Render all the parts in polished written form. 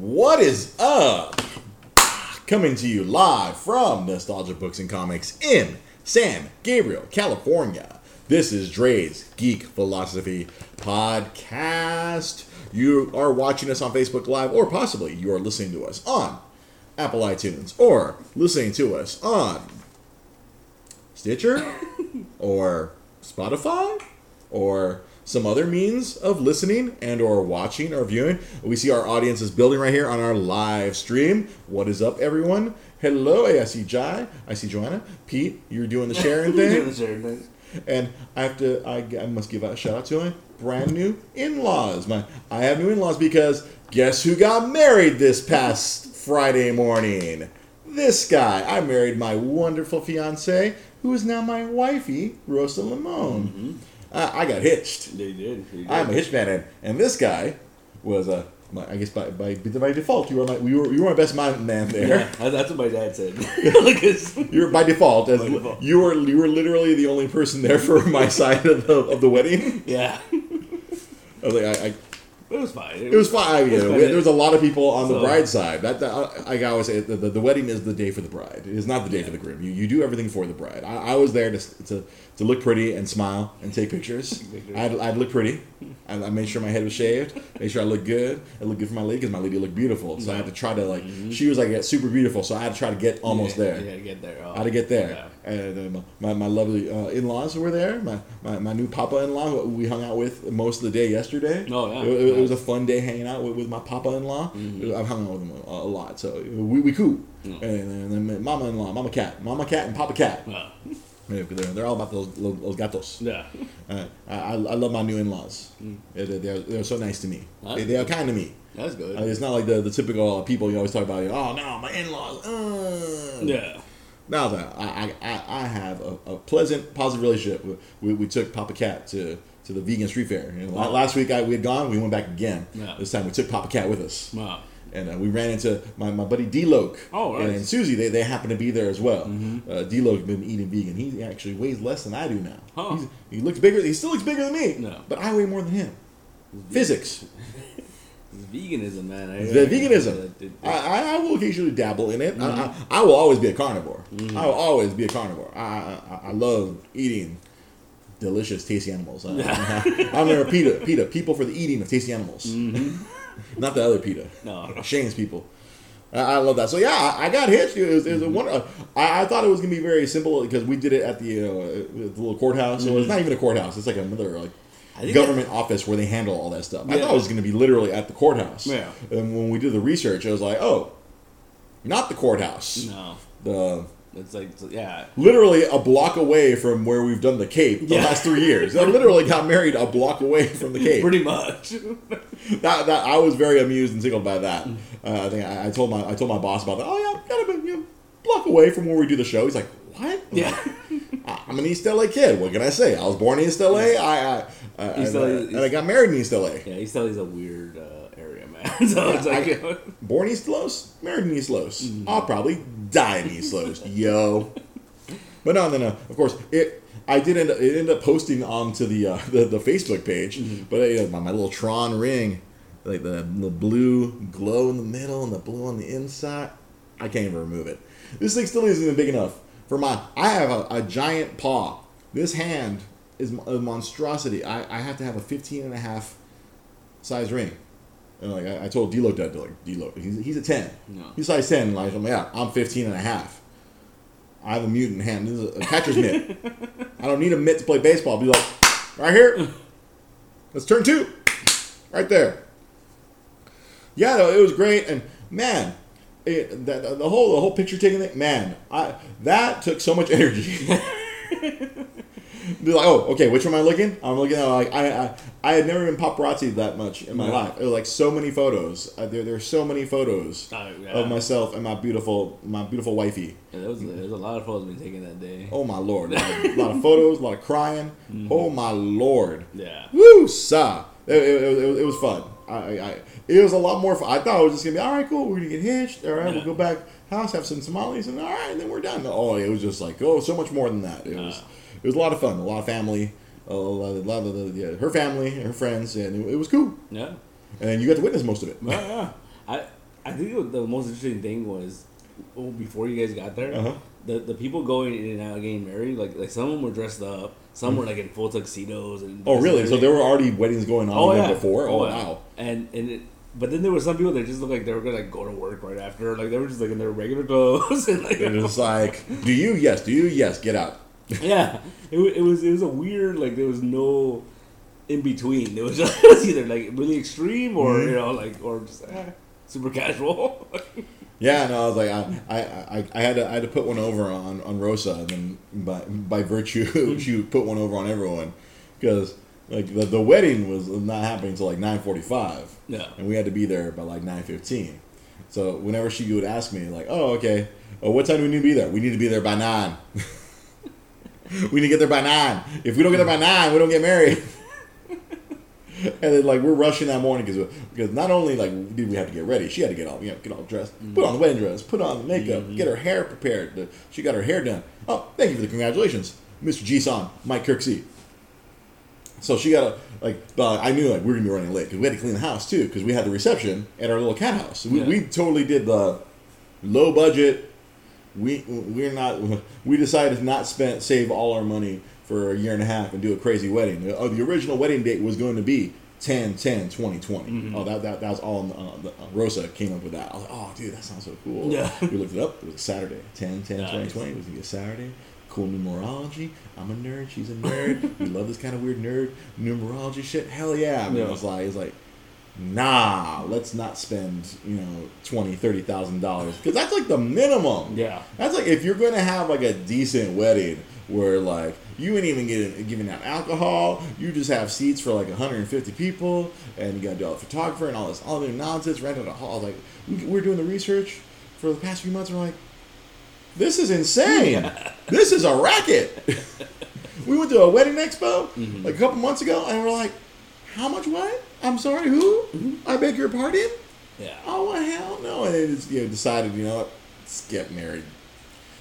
What is up? Coming to you live from Nostalgia Books and Comics in San Gabriel, California. This is Dre's Geek Philosophy Podcast. You are watching us on Facebook Live, or possibly you are listening to us on Apple iTunes, or listening to us on Stitcher, or Spotify, or some other means of listening and or watching or viewing. We see our audience is building right here on our live stream. What is up, everyone? Hello, I see Jai. I see Joanna. Pete, you're doing the sharing thing. You're doing the sharing thing. And I must give a shout out to my brand new in-laws. I have new in-laws because guess who got married this past Friday morning? This guy. I married my wonderful fiance, who is now my wifey, Rosa Limone. Mm-hmm. I got hitched. They did. I'm a hitch man, and this guy was by default you were my best man there. Yeah, that's what my dad said. You were by default. You were literally the only person there for my side of the wedding. Yeah. I was like, it was fine. It was fine. There was a lot of people on the bride's side. I always say the wedding is the day for the bride. It is not the day for the groom. You do everything for the bride. I was there to look pretty and smile and take pictures. I'd look pretty. I made sure my head was shaved. Made sure I looked good. I looked good for my lady because my lady looked beautiful. So I had to try to she was super beautiful. So I had to try to get almost there. You had to get there. Oh, I had to get there. Yeah. And my lovely in-laws were there. My new papa-in-law, who we hung out with most of the day yesterday. Oh yeah. It was a fun day hanging out with my papa-in-law. Mm-hmm. I've hung out with him a lot, so we cool. Mm-hmm. And then mama-in-law, mama cat, and papa cat. Yeah. Yeah, they're all about those gatos. Yeah. I love my new in-laws. Mm. They're so nice to me. They are kind to me. That's good. It's not like the typical people you always talk about. Oh no, my in-laws. Yeah. No, I have a pleasant, positive relationship. We took Papa Cat to the vegan street fair. You know, wow. Last week we had gone. We went back again. Yeah. This time we took Papa Cat with us. Wow. And we ran into my buddy D-Loke. Oh, right. And Susie. They happened to be there as well. Mm-hmm. D-Loke's been eating vegan. He actually weighs less than I do now. Huh. He looks bigger. He still looks bigger than me. No. But I weigh more than him. Physics. Veganism, man. Veganism. I will occasionally dabble in it. Mm-hmm. I will always be a carnivore. Mm-hmm. I will always be a carnivore. I love eating delicious, tasty animals. I remember PETA, people for the eating of tasty animals. Mm-hmm. Not the other PETA. No. Shane's people. I love that. So, yeah, I got hitched. It was a wonder. I thought it was going to be very simple because we did it at the little courthouse. Mm-hmm. So it's not even a courthouse. It's like another government office where they handle all that stuff. Yeah. I thought it was going to be literally at the courthouse. Yeah. And when we did the research, I was like, oh, not the courthouse. No. It's like, yeah. Literally a block away from where we've done the Cape the last 3 years. I literally got married a block away from the Cape. Pretty much. That I was very amused and tickled by that. I think I told my boss about that. Oh yeah, I've got to be a block away from where we do the show. He's like, what? Yeah. I'm an East LA kid. What can I say? I was born in East LA. And I got married in East LA. Yeah, East LA's a weird area, man. So yeah, born East Los, married in East Los. Mm-hmm. I'll probably die in East Los, yo. But no. Of course, it ended up posting onto the Facebook page. Mm-hmm. But my little Tron ring, like the blue glow in the middle and the blue on the inside, I can't even remove it. This thing still isn't even big enough for my. I have a giant paw. This hand is a monstrosity. I have to have a 15.5 size ring. And I told D-Loke that. D-Loke, he's a 10. No. He's size 10. Like, I'm 15.5. I have a mutant hand. This is a catcher's mitt. I don't need a mitt to play baseball. I'll be like, right here. Let's turn 2. Right there. Yeah, no, it was great. And man, the whole picture taking thing, man, that took so much energy. They're like, oh, okay, which one am I looking? I'm looking at, I had never been paparazzi that much in my life. It was so many photos. There are so many photos of myself and my beautiful wifey. Yeah, there was a lot of photos being taken that day. Oh, my Lord. A lot of photos, a lot of crying. Mm-hmm. Oh, my Lord. Yeah. Woo, sa. It was fun. It was a lot more fun. I thought it was just going to be, all right, cool, we're going to get hitched. All right, we'll go back house, have some tamales, and all right, and then we're done. Oh, it was just so much more than that. It was a lot of fun, a lot of family, a lot of her family, her friends, and it was cool. Yeah. And you got to witness most of it. Well, yeah. I I think the most interesting thing was before you guys got there, the people going in and out getting married, like some of them were dressed up, some were like in full tuxedos. And oh, really? So there were already weddings going on before? Oh, wow. But then there were some people that just looked like they were going to like go to work right after. Like they were just like in their regular clothes. And like, it was like, do you? Yes. Do you? Yes. Get out. Yeah. It was a weird, like there was no in between. It was just either like really extreme or, you know, like, or just super casual. Yeah. No, I was like, I had to put one over on Rosa. And then by virtue, she put one over on everyone because... Like, the wedding was not happening until, like, 9:45. Yeah. And we had to be there by, like, 9:15. So, whenever she would ask me, like, oh, okay, what time do we need to be there? We need to be there by 9. We need to get there by 9. If we don't get there by 9, we don't get married. And then, like, we're rushing that morning because not only, like, did we have to get ready, she had to get all dressed, put on the wedding dress, put on the makeup, get her hair prepared. She got her hair done. Oh, thank you for the congratulations, Mr. G-San, Mike Kirksey. So she got I knew we were going to be running late because we had to clean the house too because we had the reception at our little cat house. We totally did the low budget. We decided to not save all our money for a year and a half and do a crazy wedding. The original wedding date was going to be 10/10/2020. Oh, that was all Rosa came up with that. I was like, oh dude, that sounds so cool. Yeah. We looked it up. It was a Saturday. 10/10/2020. It was going to be a Saturday. Cool numerology. I'm a nerd. She's a nerd. We love this kind of weird nerd numerology shit. Hell yeah! I mean, I was like, it's like, nah. Let's not spend $20,000-$30,000 because that's like the minimum. Yeah, that's like if you're gonna have like a decent wedding where like you ain't even giving out alcohol. You just have seats for like 150 people, and you gotta do all the photographer and all this all the nonsense. Renting a hall. Like we're doing the research for the past few months. We're like, this is insane. This is a racket. We went to a wedding expo like a couple months ago, and we're like, how much what? I'm sorry, who? I beg your pardon? Yeah. Oh, hell no. And they just, decided, let's get married.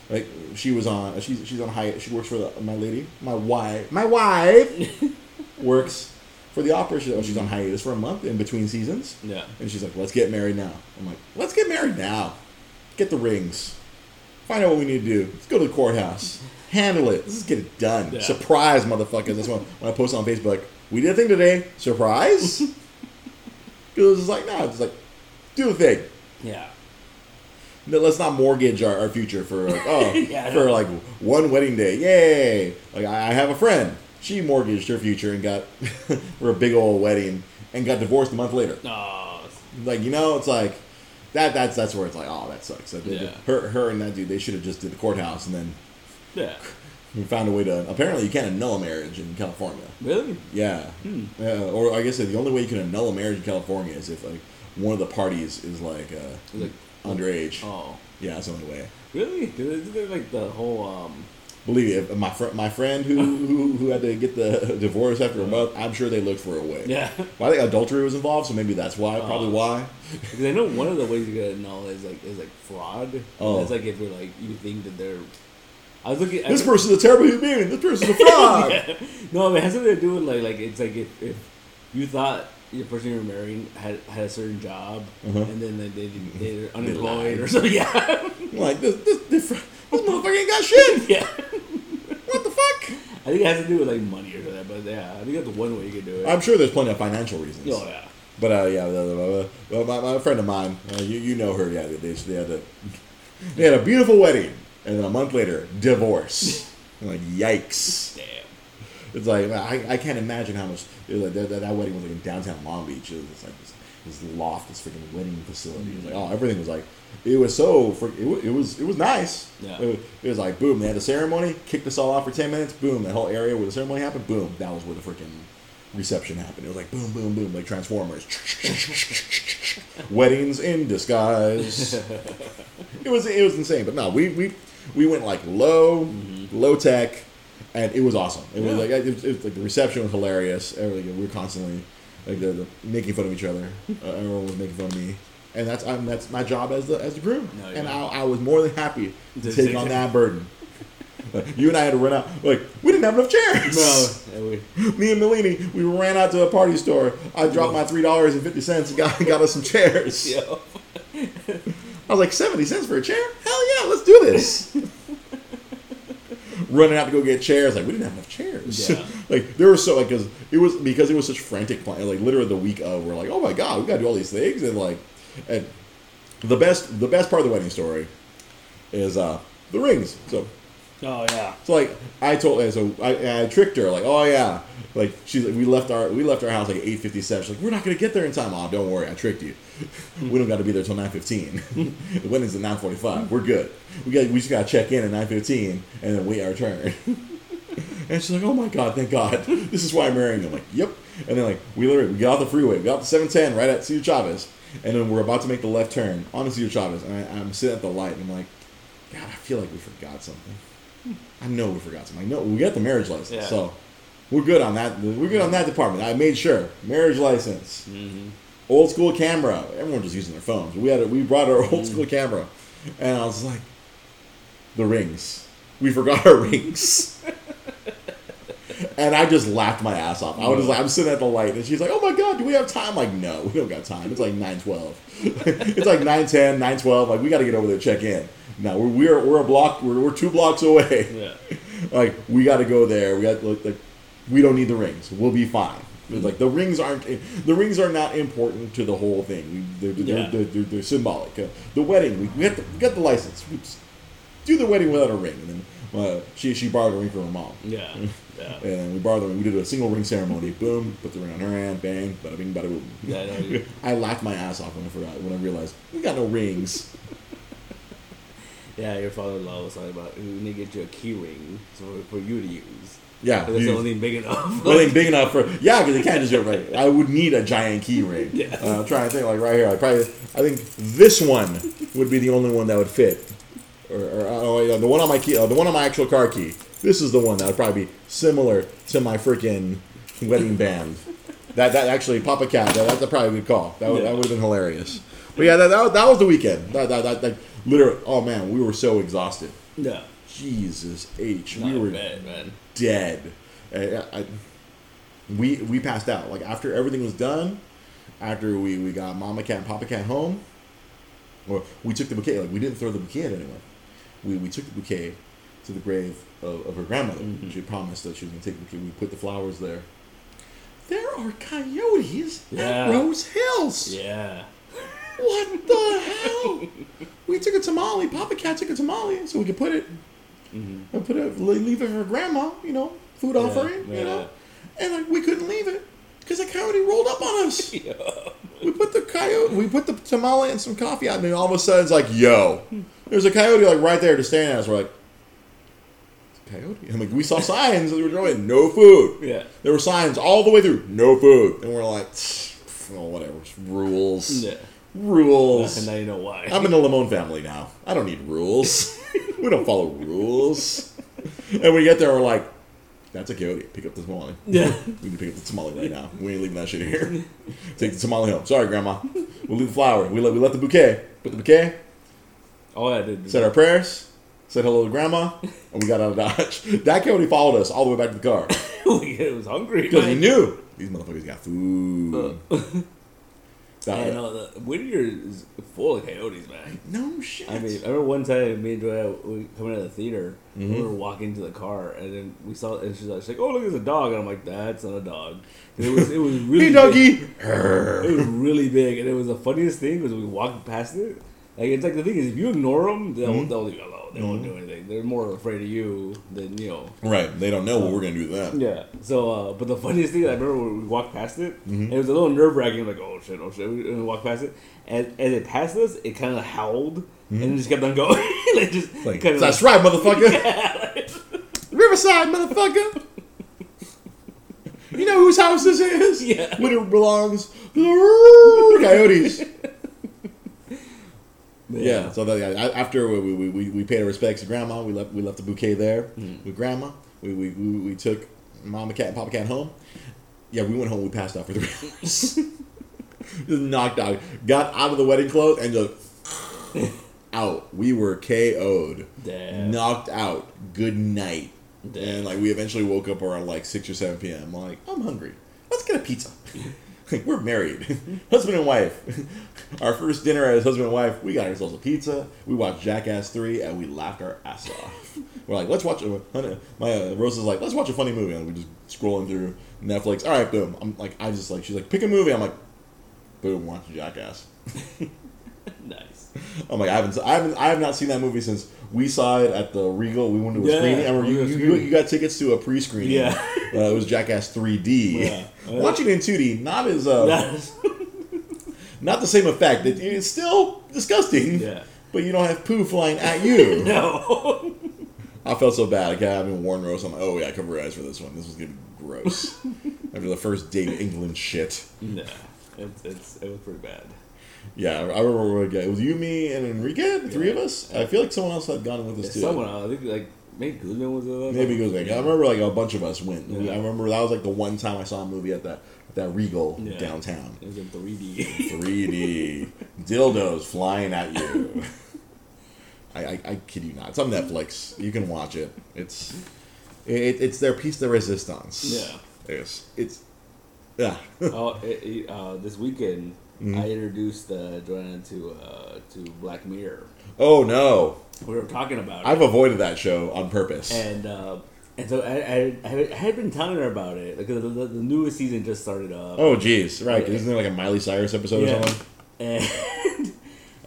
Like, she was on, she's on hiatus. She works for my wife works for the opera show. She's on hiatus for a month in between seasons. Yeah. And she's like, let's get married now. I'm like, let's get married now. Get the rings. Find out what we need to do. Let's go to the courthouse. Handle it. Let's just get it done. Yeah. Surprise, motherfuckers. That's when I post on Facebook, we did a thing today. Surprise? Because it was just like, no, it's like, do the thing. Yeah. No, let's not mortgage our future for, like, one wedding day. Yay. Like, I have a friend. She mortgaged her future and got, for a big old wedding, and got divorced a month later. Oh. Like, it's like, That's where it's like, oh, that sucks. Like, her and that dude, they should have just did the courthouse and then we found a way to... Apparently, you can't annul a marriage in California. Really? Yeah. Or I guess the only way you can annul a marriage in California is if like one of the parties is like underage. Oh. Yeah, that's the only way. Really? They're like the whole... Believe it, my friend who had to get the divorce after a month, I'm sure they looked for a way. Yeah. Well, I think adultery was involved, so maybe that's why. Probably why. Because I know one of the ways you gotta annul is like fraud. Oh. It's like if you're like you think that they're. I was looking. This person's a terrible human being. This person's a fraud. No, it has something to do with like it's like if you thought your person you were marrying had a certain job and then they're unemployed or something. Yeah. Like this motherfucker ain't got shit. Yeah. What the fuck? I think it has to do with like money or something, but yeah, I think that's one way you could do it. I'm sure there's plenty of financial reasons. Oh yeah. But my friend of mine, you know her. Yeah, they had a beautiful wedding, and then a month later, divorce. I'm like, yikes. Damn. It's like I can't imagine how much like, that wedding was like in downtown Long Beach. It was like this loft, this freaking wedding facility. It was like everything was like. It was so... It was nice. Yeah. It was like, boom, they had the ceremony, kicked us all off for 10 minutes, boom, that whole area where the ceremony happened, boom, that was where the freaking reception happened. It was like, boom, boom, boom, like Transformers. Weddings in disguise. It was insane, but no, we went like low tech, and it was awesome. It was like... It was like the reception was hilarious. We were constantly like the making fun of each other. Everyone was making fun of me. And that's my job as the groom, and I was more than happy to take on that burden. Like, you and I had to run out. Like we didn't have enough chairs. No, me and Melini, we ran out to a party store. I dropped my $3.50 and got us some chairs. Yo. I was like, 70 cents for a chair? Hell yeah, let's do this. Running out to go get chairs. Like, we didn't have enough chairs. Yeah. Like, there were so, like, because it was such frantic planning. Like, literally the week of, we're like, oh my God, we got to do all these things. And, like, and the best part of the wedding story is the rings. So. Oh, yeah. So, like, I tricked her, like, oh, yeah. Like, she's like, we left our house, like, at 8:57. She's like, we're not going to get there in time. Oh, don't worry, I tricked you. We don't got to be there till 9:15. The wedding's at 9:45. We're good. We just got to check in at 9:15 and then wait our turn. And she's like, oh, my God, thank God. This is why I'm marrying him. Like, yep. And then, like, we got off the freeway. We got off the 710 right at Cedar Chavez. And then we're about to make the left turn onto Cedar Chavez. And I'm sitting at the light, and I'm like, God, I feel like we forgot something. I know we forgot something. I know we got the marriage license, yeah. So we're good on that. We're good on that department. I made sure marriage license, mm-hmm. Old school camera. Everyone was using their phones. We brought our old school camera, and I was like, the rings. We forgot our rings, and I just laughed my ass off. I was like, I'm sitting at the light, and she's like, oh my God, do we have time? I'm like, no, we don't got time. It's like 9:12. It's like 9:10, 9:12. Like, we got to get over there, check in. No, we're a block. We're 2 blocks away. Yeah. Like, we got to go there. We got like we don't need the rings. We'll be fine. Mm-hmm. Like, the rings are not important to the whole thing. They're symbolic. The wedding. We got the license. We just do the wedding without a ring. And then she borrowed a ring from her mom. Yeah. Yeah. And we borrowed the ring. We did a single ring ceremony. Boom. Put the ring on her hand. Bang. Bada bing. Bada boom. Yeah. I laughed my ass off when I realized we got no rings. Yeah, your father-in-law was talking about, we need to get you a key ring for you to use. Yeah. Because it's only big enough. Only big enough for... Yeah, because you can't just do it right. I would need a giant key ring. Yeah. I'm trying to think, like, right here. I think this one would be the only one that would fit. Or the one on my key... the one on my actual car key. This is the one that would probably be similar to my freaking wedding band. That actually... Papa Cat. That's a probably good call. That would have been hilarious. But yeah, that was the weekend. Literally, oh man, we were so exhausted. Yeah. Jesus H. We were bad, man. Dead. We passed out. Like, after everything was done, after we got Mama Cat and Papa Cat home, or we took the bouquet. Like, we didn't throw the bouquet at anyone. We took the bouquet to the grave of her grandmother. Mm-hmm. She promised that she was going to take the bouquet. We put the flowers there. There are coyotes at Rose Hills. Yeah. What the hell? We took a tamale. Papa Cat took a tamale so we could put it. Mm-hmm. And put it, leave it for grandma, you know, food offering, you know. And like, we couldn't leave it because the coyote rolled up on us. Yeah. We put the tamale and some coffee out, and then all of a sudden it's like, yo, there's a coyote like right there just staring at us. We're like, it's a coyote. And like, we saw signs that we were going, no food. Yeah. There were signs all the way through, no food. And we're like, oh, whatever, rules. Yeah. Rules. And now you know why. I'm in the Limon family now. I don't need rules. We don't follow rules. And we get there, we're like, that's a coyote. Pick up the tamale. Yeah. We need to pick up the tamale right now. We ain't leaving that shit here. Take the tamale home. Sorry, Grandma. We'll leave the flower. We left the bouquet. Put the bouquet. Oh, yeah, dude. Said our prayers. Said hello to Grandma. And we got out of Dodge. That coyote followed us all the way back to the car. It was hungry. Because he knew these motherfuckers got food. I know, Whittier is full of coyotes, man. No shit. I mean, I remember one time me and Joya we coming out of the theater, mm-hmm. and we were walking to the car, and then we saw, and she's like, oh, look, there's a dog. And I'm like, that's not a dog. And it was really hey, doggy! Big. It was really big, and it was the funniest thing, because we walked past it. Like, it's like, the thing is, if you ignore them, they'll leave you alone. They won't do anything. They're more afraid of you than, you know. Right. They don't know what we're going to do to them. Yeah. So, but the funniest thing, I remember when we walked past it, and it was a little nerve-wracking. Like, oh, shit. And we walked past it. And as it passed us, it kind of howled, and it just kept on going. Like, just like, kinda, that's like, right, motherfucker. Yeah, like, Riverside, motherfucker. You know whose house this is? Yeah. Where it belongs. Coyotes. Yeah. So that, after we paid our respects to Grandma, we left the bouquet there with Grandma. We took Mama Cat and Papa Cat home. Yeah, we went home. We passed out for 3 hours. Knocked out. Got out of the wedding clothes and just out. We were KO'd. Damn. Knocked out. Good night. Damn. And like, we eventually woke up around like 6 or 7 p.m. I'm like, I'm hungry. Let's get a pizza. We're married. Husband and wife. Our first dinner as husband and wife, we got ourselves a pizza, we watched Jackass 3, and we laughed our ass off. We're like, let's watch a... My Rosa's like, let's watch a funny movie. And we're just scrolling through Netflix. All right, boom. I'm like, I just like... She's like, pick a movie. I'm like, boom, watch Jackass. Nice. I'm like, I have not seen that movie since we saw it at the Regal. We went to a screening, and you got tickets to a pre-screening. Yeah. It was Jackass 3D. Yeah. Watching it in 2D, not as not the same effect. It's still disgusting. Yeah. But you don't have poo flying at you. No. I felt so bad. I haven't even worn Rose. I'm like, oh yeah, I covered my eyes for this one. This was getting gross. After the first Dave England shit. No, it was pretty bad. Yeah, I remember it was you, me, and Enrique, the three of us. I feel like someone else had gone with us too. Someone else, I think, like maybe Guzman was with us. Maybe Guzman. I remember like a bunch of us went. Yeah. I remember that was like the one time I saw a movie at that Regal downtown. It was in 3D. 3D dildos flying at you. I kid you not. It's on Netflix. You can watch it. It's their piece de resistance. Yeah. It's this weekend. Mm-hmm. I introduced Joanna to Black Mirror. Oh no! We were talking about it. I've avoided that show on purpose. And so I had been telling her about it because the newest season just started up. Oh jeez, right? Yeah. Isn't there like a Miley Cyrus episode or something? And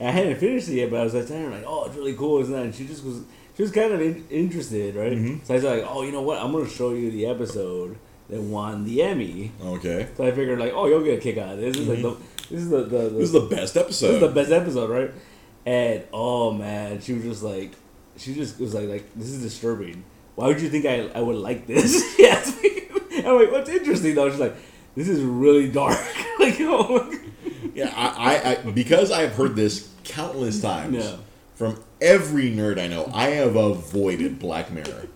I hadn't finished it yet, but I was telling her like, "Oh, it's really cool, isn't it?" And she was kind of interested, right? Mm-hmm. So I was like, "Oh, you know what? I'm going to show you the episode that won the Emmy." Okay. So I figured like, "Oh, you'll get a kick out of this." It's like This is the best episode. This is the best episode, right? And oh man, she was like this is disturbing. Why would you think I would like this? She asked me. I'm like, what's interesting though? She's like, this is really dark. Like, oh. Yeah, I because I've heard this countless times from every nerd I know. I have avoided Black Mirror.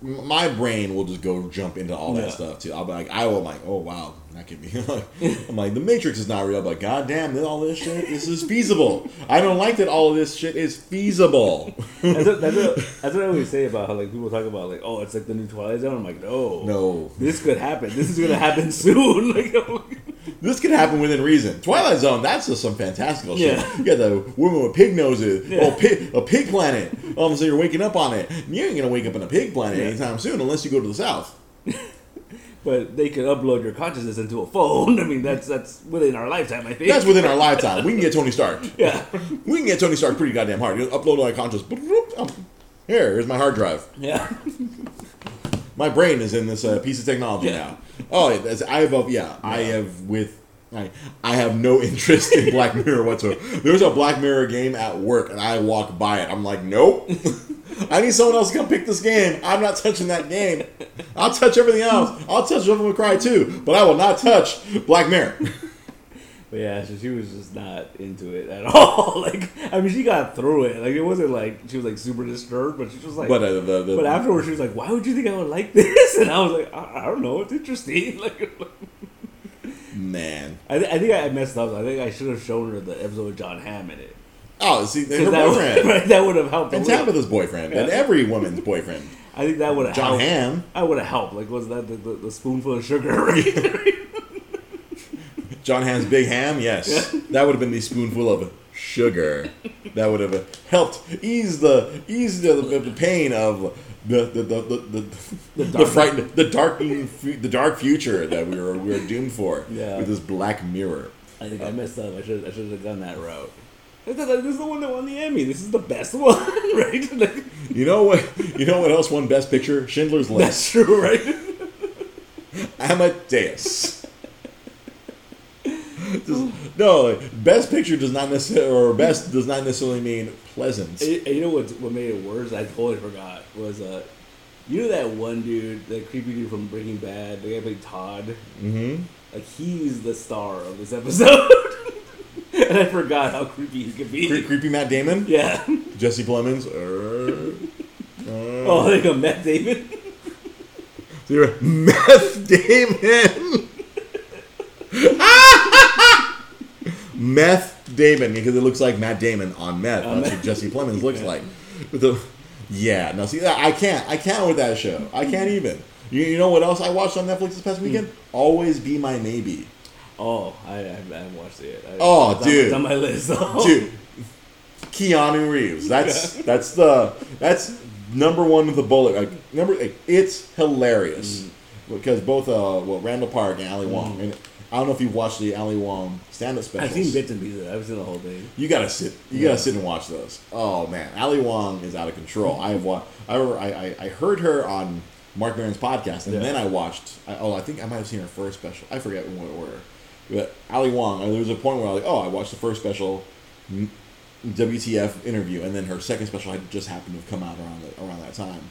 My brain will just go jump into all that stuff too. I'll be like, oh wow, that could be. I'm like, the Matrix is not real. I'm like, goddamn, all this shit, this is feasible. I don't like that all of this shit is feasible. That's what I always say about how like people talk about like, oh, it's like the new Twilight Zone. I'm like, no, this could happen. This is gonna happen soon. This could happen within reason. Twilight Zone, that's just some fantastical shit. You got the woman with pig noses. Yeah. Oh, a pig planet. All of a sudden you're waking up on it. You ain't going to wake up on a pig planet anytime soon unless you go to the South. But they could upload your consciousness into a phone. I mean, that's within our lifetime, I think. That's within our lifetime. We can get Tony Stark. Yeah. We can get Tony Stark pretty goddamn hard. You upload all your consciousness. Here's my hard drive. Yeah. My brain is in this piece of technology now. Oh, I have no interest in Black Mirror whatsoever. There's a Black Mirror game at work, and I walk by it. I'm like, nope. I need someone else to come pick this game. I'm not touching that game. I'll touch everything else. I'll touch Devil May Cry too, but I will not touch Black Mirror. But yeah, so she was just not into it at all. Like, I mean, she got through it. Like, it wasn't like she was like super disturbed, but she was like. But afterwards, she was like, "Why would you think I would like this?" And I was like, "I don't know. It's interesting." Like, man, I think I messed up. I think I should have shown her the episode with John Hamm in it. Oh, see, her boyfriend. That would have helped. And Tabitha's boyfriend, and every woman's boyfriend. I think that would have helped. John Hamm. I would have helped. Like, was that the spoonful of sugar? Right? John Hamm's big ham, yes. Yeah. That would have been the spoonful of sugar. That would have helped ease the pain of the dark future that we were doomed for with this Black Mirror. I think I messed up. I should have done that route. This is the one that won the Emmy. This is the best one, right? Like, you know what else won Best Picture? Schindler's List. That's true, right? Amadeus. Best picture does not necessarily, or best does not necessarily mean pleasant. And you know what made it worse? I totally forgot. Was you know that one dude, that creepy dude from Breaking Bad, the guy played Todd? Mm-hmm. Like, he's the star of this episode. And I forgot how creepy he could be. Creepy Matt Damon? Yeah. Jesse Plemons? Oh, there you go, Meth Damon? So you're Meth Damon! Meth Damon, because it looks like Matt Damon on meth. That's what Jesse Plemons looks like. Now see, I can't with that show. I can't even. You know what else I watched on Netflix this past weekend? Always Be My Maybe. Oh, I haven't watched it yet. Dude. It's on my list. Dude. Keanu Reeves. That's number one with the bullet. It's hilarious. Because both Randall Park and Ali Wong. And I don't know if you've watched the Ali Wong stand-up specials. I've seen bits and pieces. I've seen the whole thing. You gotta sit and watch those. Oh man, Ali Wong is out of control. I heard her on Mark Maron's podcast, and then I watched. I think I might have seen her first special. I forget in what order. But Ali Wong, there was a point where I was like, I watched the first special, WTF interview, and then her second special had just happened to have come out around that time.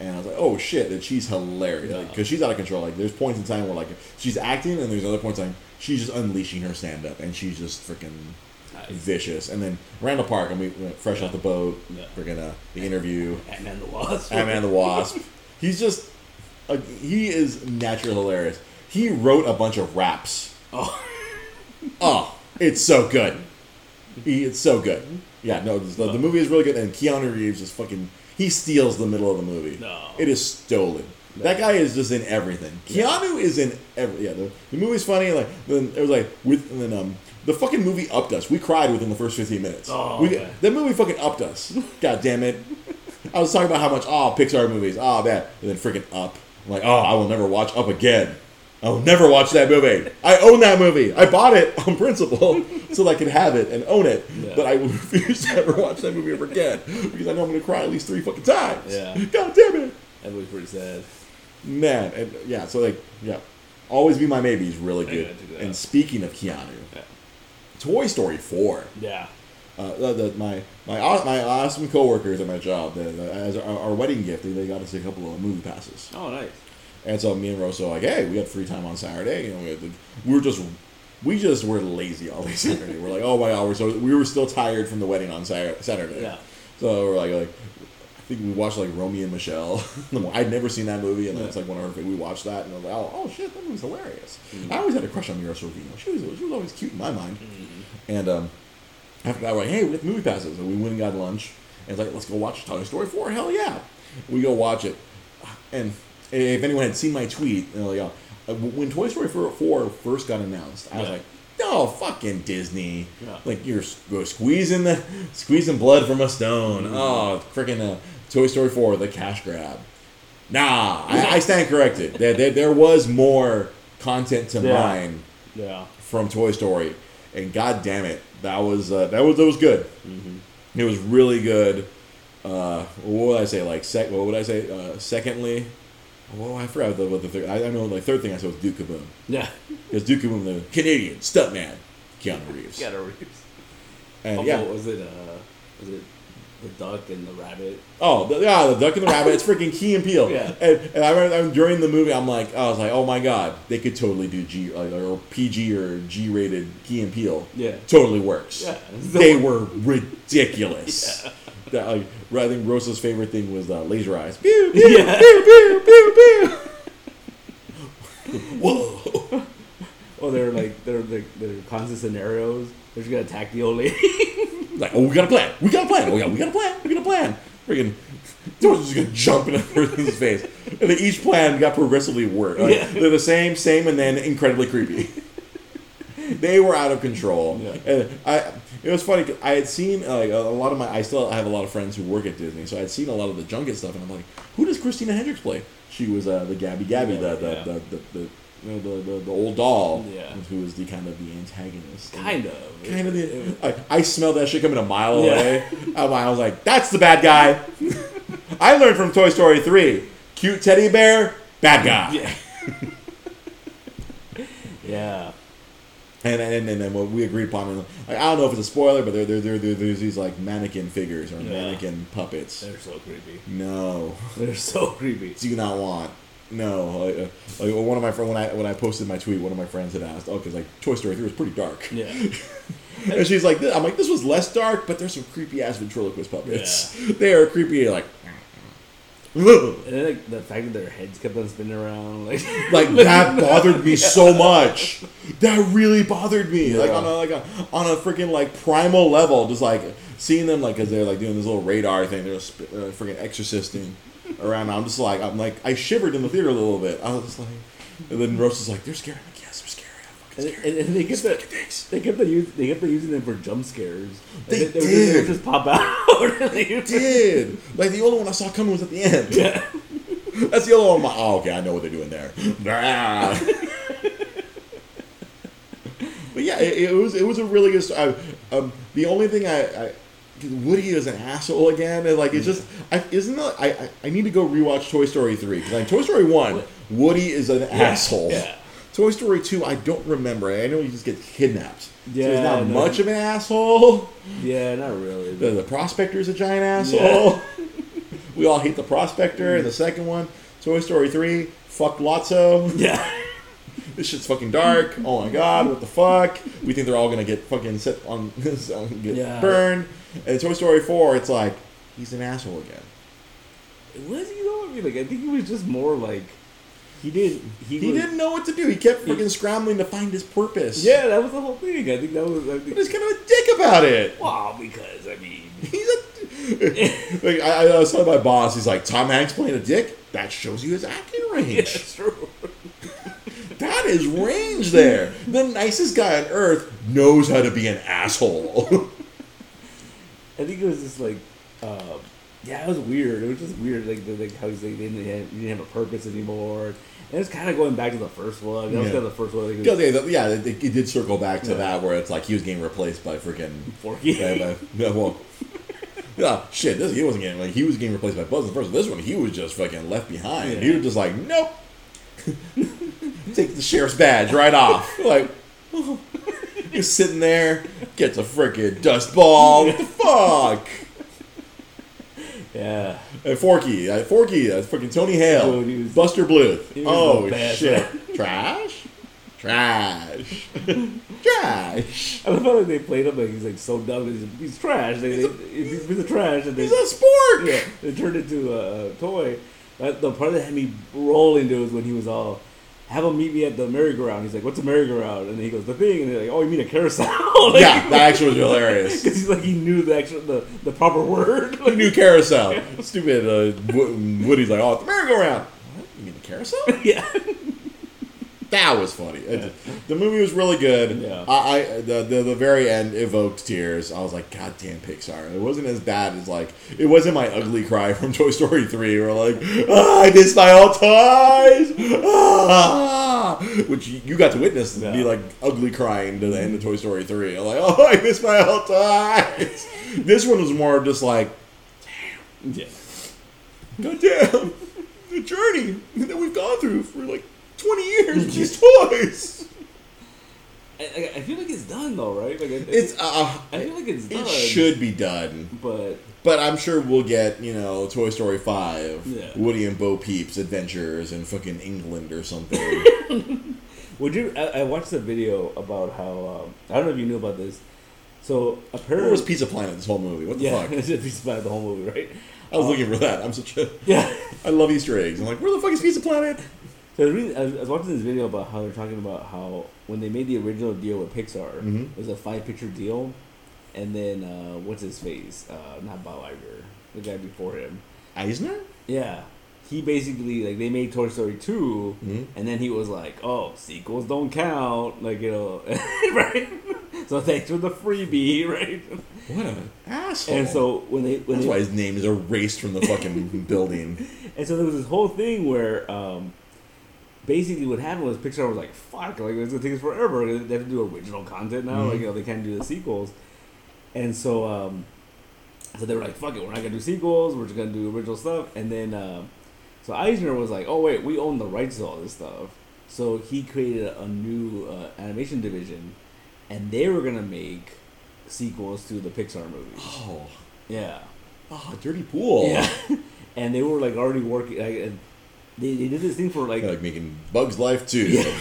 And I was like, oh shit, that she's hilarious. Because she's out of control. Like, there's points in time where, like, she's acting, and there's other points in time she's just unleashing her stand-up, and she's just freaking vicious. And then Randall Park, and we went fresh off the boat. Yeah. We're going to the interview. Ant-Man and the Wasp. He's just, he is naturally hilarious. He wrote a bunch of raps. Oh, it's so good. It's so good. Yeah, no, the movie is really good, and Keanu Reeves is fucking... He steals the middle of the movie. No. It is stolen. No. That guy is just in everything. Keanu is in everything. Yeah, the movie's funny. Like then it was like with and then the fucking movie upped us. We cried within the first 15 minutes. Oh, okay. That movie fucking upped us. God damn it! I was talking about how much Pixar movies bad, and then freaking Up. I'm like I will never watch Up again. I will never watch that movie. I own that movie. I bought it on principle so that I could have it and own it. Yeah. But I will refuse to ever watch that movie ever again because I know I'm going to cry at least 3 fucking times. Yeah. God damn it. That movie's pretty sad. Man. And, yeah. So, like, yeah. Always Be My Maybe is really good. And speaking of Keanu, Toy Story 4. Yeah. My awesome coworkers at my job, as our wedding gift, they got us a couple of movie passes. Oh, nice. And so me and Rose were like, hey, we had free time on Saturday, and we just were lazy all day Saturday. We're like, oh my god, we were still tired from the wedding on Saturday. Yeah. So we're like I think we watched like Romy and Michelle. I'd never seen that movie, and that's like one of her things. We watched that, and I was like, oh shit, that movie's hilarious. Mm-hmm. I always had a crush on Mira Sorvino. She was always cute in my mind. Mm-hmm. And after that, we're like, hey, we have movie passes, and we went and got lunch, and it's like, let's go watch Toy Story 4. Hell yeah, we go watch it, and. If anyone had seen my tweet, when Toy Story 4 first got announced, I was like, "No, fucking Disney! Yeah. Like you're squeezing blood from a stone. Mm-hmm. Oh, freaking Toy Story 4, the cash grab. Nah, I stand corrected. there was more content to mine from Toy Story, and god damn it, that was good. Mm-hmm. It was really good. What would I say? Like what would I say? Secondly. Well, I forgot about the third. I know the third thing I said was Duke Caboom. Yeah. Because Duke Caboom, the Canadian stuntman, Keanu Reeves. And was it the duck and the rabbit? The duck and the rabbit. It's freaking Key and Peele. Yeah. And I remember during the movie, I was like, oh my god, they could totally do or PG or G-rated Key and Peele. Yeah. Totally works. Yeah. They were ridiculous. Yeah. I think Rosa's favorite thing was laser eyes. Pew, pew, pew, pew, pew, pew. Whoa! Oh, they're constant scenarios. They're just gonna attack the old lady. Like, we got a plan. We got a plan. Freaking, George's just gonna jump in a person's face, and then each plan got progressively worse. Like, they're the same, and then incredibly creepy. They were out of control, and It was funny because I had seen I still have a lot of friends who work at Disney, so I had seen a lot of the junket stuff, and I'm like, who does Christina Hendricks play? She was the Gabby, the old doll, who was the kind of the antagonist. I smelled that shit coming a mile away. I was like, that's the bad guy. I learned from Toy Story 3, cute teddy bear, bad guy. Yeah. Yeah. And then what we agreed upon, I don't know if it's a spoiler, but there's these like mannequin figures or mannequin puppets. They're so creepy. No, they're so creepy. Do not want. No, like one of my friends when I posted my tweet, one of my friends had asked, because like Toy Story 3 was pretty dark. Yeah. And she's like, I'm like, this was less dark, but there's some creepy ass ventriloquist puppets. Yeah. They are creepy, like. And then like the fact that their heads kept on spinning around, like that bothered me so much. That really bothered me, on a freaking like primal level, just like seeing them like because they're like doing this little radar thing, they're just freaking exorcisting around. I'm like I shivered in the theater a little bit. I was just like, and then Rose was like, they're scary. I'm like, yes, they're scary. And they kept using them for jump scares. They would just pop out. They did. Like, the only one I saw coming was at the end. Yeah. That's the other one. I'm like, oh, okay, I know what they're doing there. But yeah, it was a really good story. The only thing Woody is an asshole again, and like, it's just I need to go rewatch Toy Story 3, because like Toy Story 1, Woody is an asshole. Yeah. Toy Story 2, I don't remember. I know he just gets kidnapped. Yeah, so he's not much of an asshole. Yeah, not really. The Prospector is a giant asshole. Yeah. We all hate the Prospector in the second one. Toy Story 3, fuck Lotso. Yeah. This shit's fucking dark. Oh my god, what the fuck? We think they're all gonna get fucking set on this, burned. And Toy Story 4, it's like, he's an asshole again. Was he though? I mean, like, I think he was just more like, He didn't know what to do. He kept freaking scrambling to find his purpose. Yeah, that was the whole thing. I think that was. But he's kind of a dick about it. Well, because I mean, like, I was telling my boss, he's like, Tom Hanks playing a dick. That shows you his acting range. That's true. That is range there. The nicest guy on earth knows how to be an asshole. I think it was just like. Yeah, it was weird. It was just weird, like how he's like they didn't have a purpose anymore, and it's kind of going back to the first one. That was kind of the first one. Like, it did circle back to that, where it's like he was getting replaced by freaking Forky. He wasn't getting he was getting replaced by Buzz in the first one. This one, he was just fucking left behind. Yeah. He was just like, nope, take the sheriff's badge right off. Like, oh. You're sitting there, gets a freaking dust ball. What the fuck? Yeah. And Forky, fucking Tony Hale. Dude, Buster Bluth. Oh, shit. Trash. Trash. I felt like they played him like he's like so dumb. He's trash. He's a spork. Yeah, they turned into a toy. The part that had me rolling, dude, was when he was all, have him meet me at the merry-go-round. He's like, what's a merry-go-round? And then he goes, the thing. And they're like, oh, you mean a carousel? Like, yeah, that actually was hilarious. Because he's like, he knew the proper word. He knew carousel. Yeah. Stupid Woody's like, oh, it's a merry-go-round. What? You mean a carousel? Yeah. That was funny. Yeah. The movie was really good. Yeah. The very end evoked tears. I was like, goddamn Pixar. It wasn't as bad as like, it wasn't my ugly cry from Toy Story 3 where like, I miss my old toys. Which you got to witness and be like ugly crying to the end of Toy Story 3. I'm like, oh, I miss my old toys. This one was more just like, damn. Yeah. Goddamn. The journey that we've gone through for like 20 years with these toys. I feel like it's done though, right? Like I feel like it's done. It should be done. But I'm sure we'll get, Toy Story 5, Woody and Bo Peep's adventures in fucking England or something. I watched a video about how I don't know if you knew about this. So apparently, what was Pizza Planet this whole movie? What the fuck? Yeah, Pizza Planet the whole movie, right? I was looking for that. I'm such a I love Easter eggs. I'm like, where the fuck is Pizza Planet? So I was watching this video about how they're talking about how when they made the original deal with Pixar, it was a 5-picture deal, and then what's his face? Not Bob Iger, the guy before him, Eisner. Yeah, he basically they made Toy Story 2, and then he was like, "Oh, sequels don't count," right? So thanks for the freebie, right? What an asshole! And so that's why his name is erased from the fucking building. And so there was this whole thing where. Basically, what happened was Pixar was like, "Fuck! Like it's gonna take us forever. They have to do original content now. Like they can't do the sequels." And so, so they were like, "Fuck it, we're not gonna do sequels. We're just gonna do original stuff." And then, so Eisner was like, "Oh wait, we own the rights to all this stuff." So he created a new animation division, and they were gonna make sequels to the Pixar movies. Oh, yeah. Oh, dirty pool. Yeah, and they were like already working. They did this thing for like making Bugs Life too. Yeah.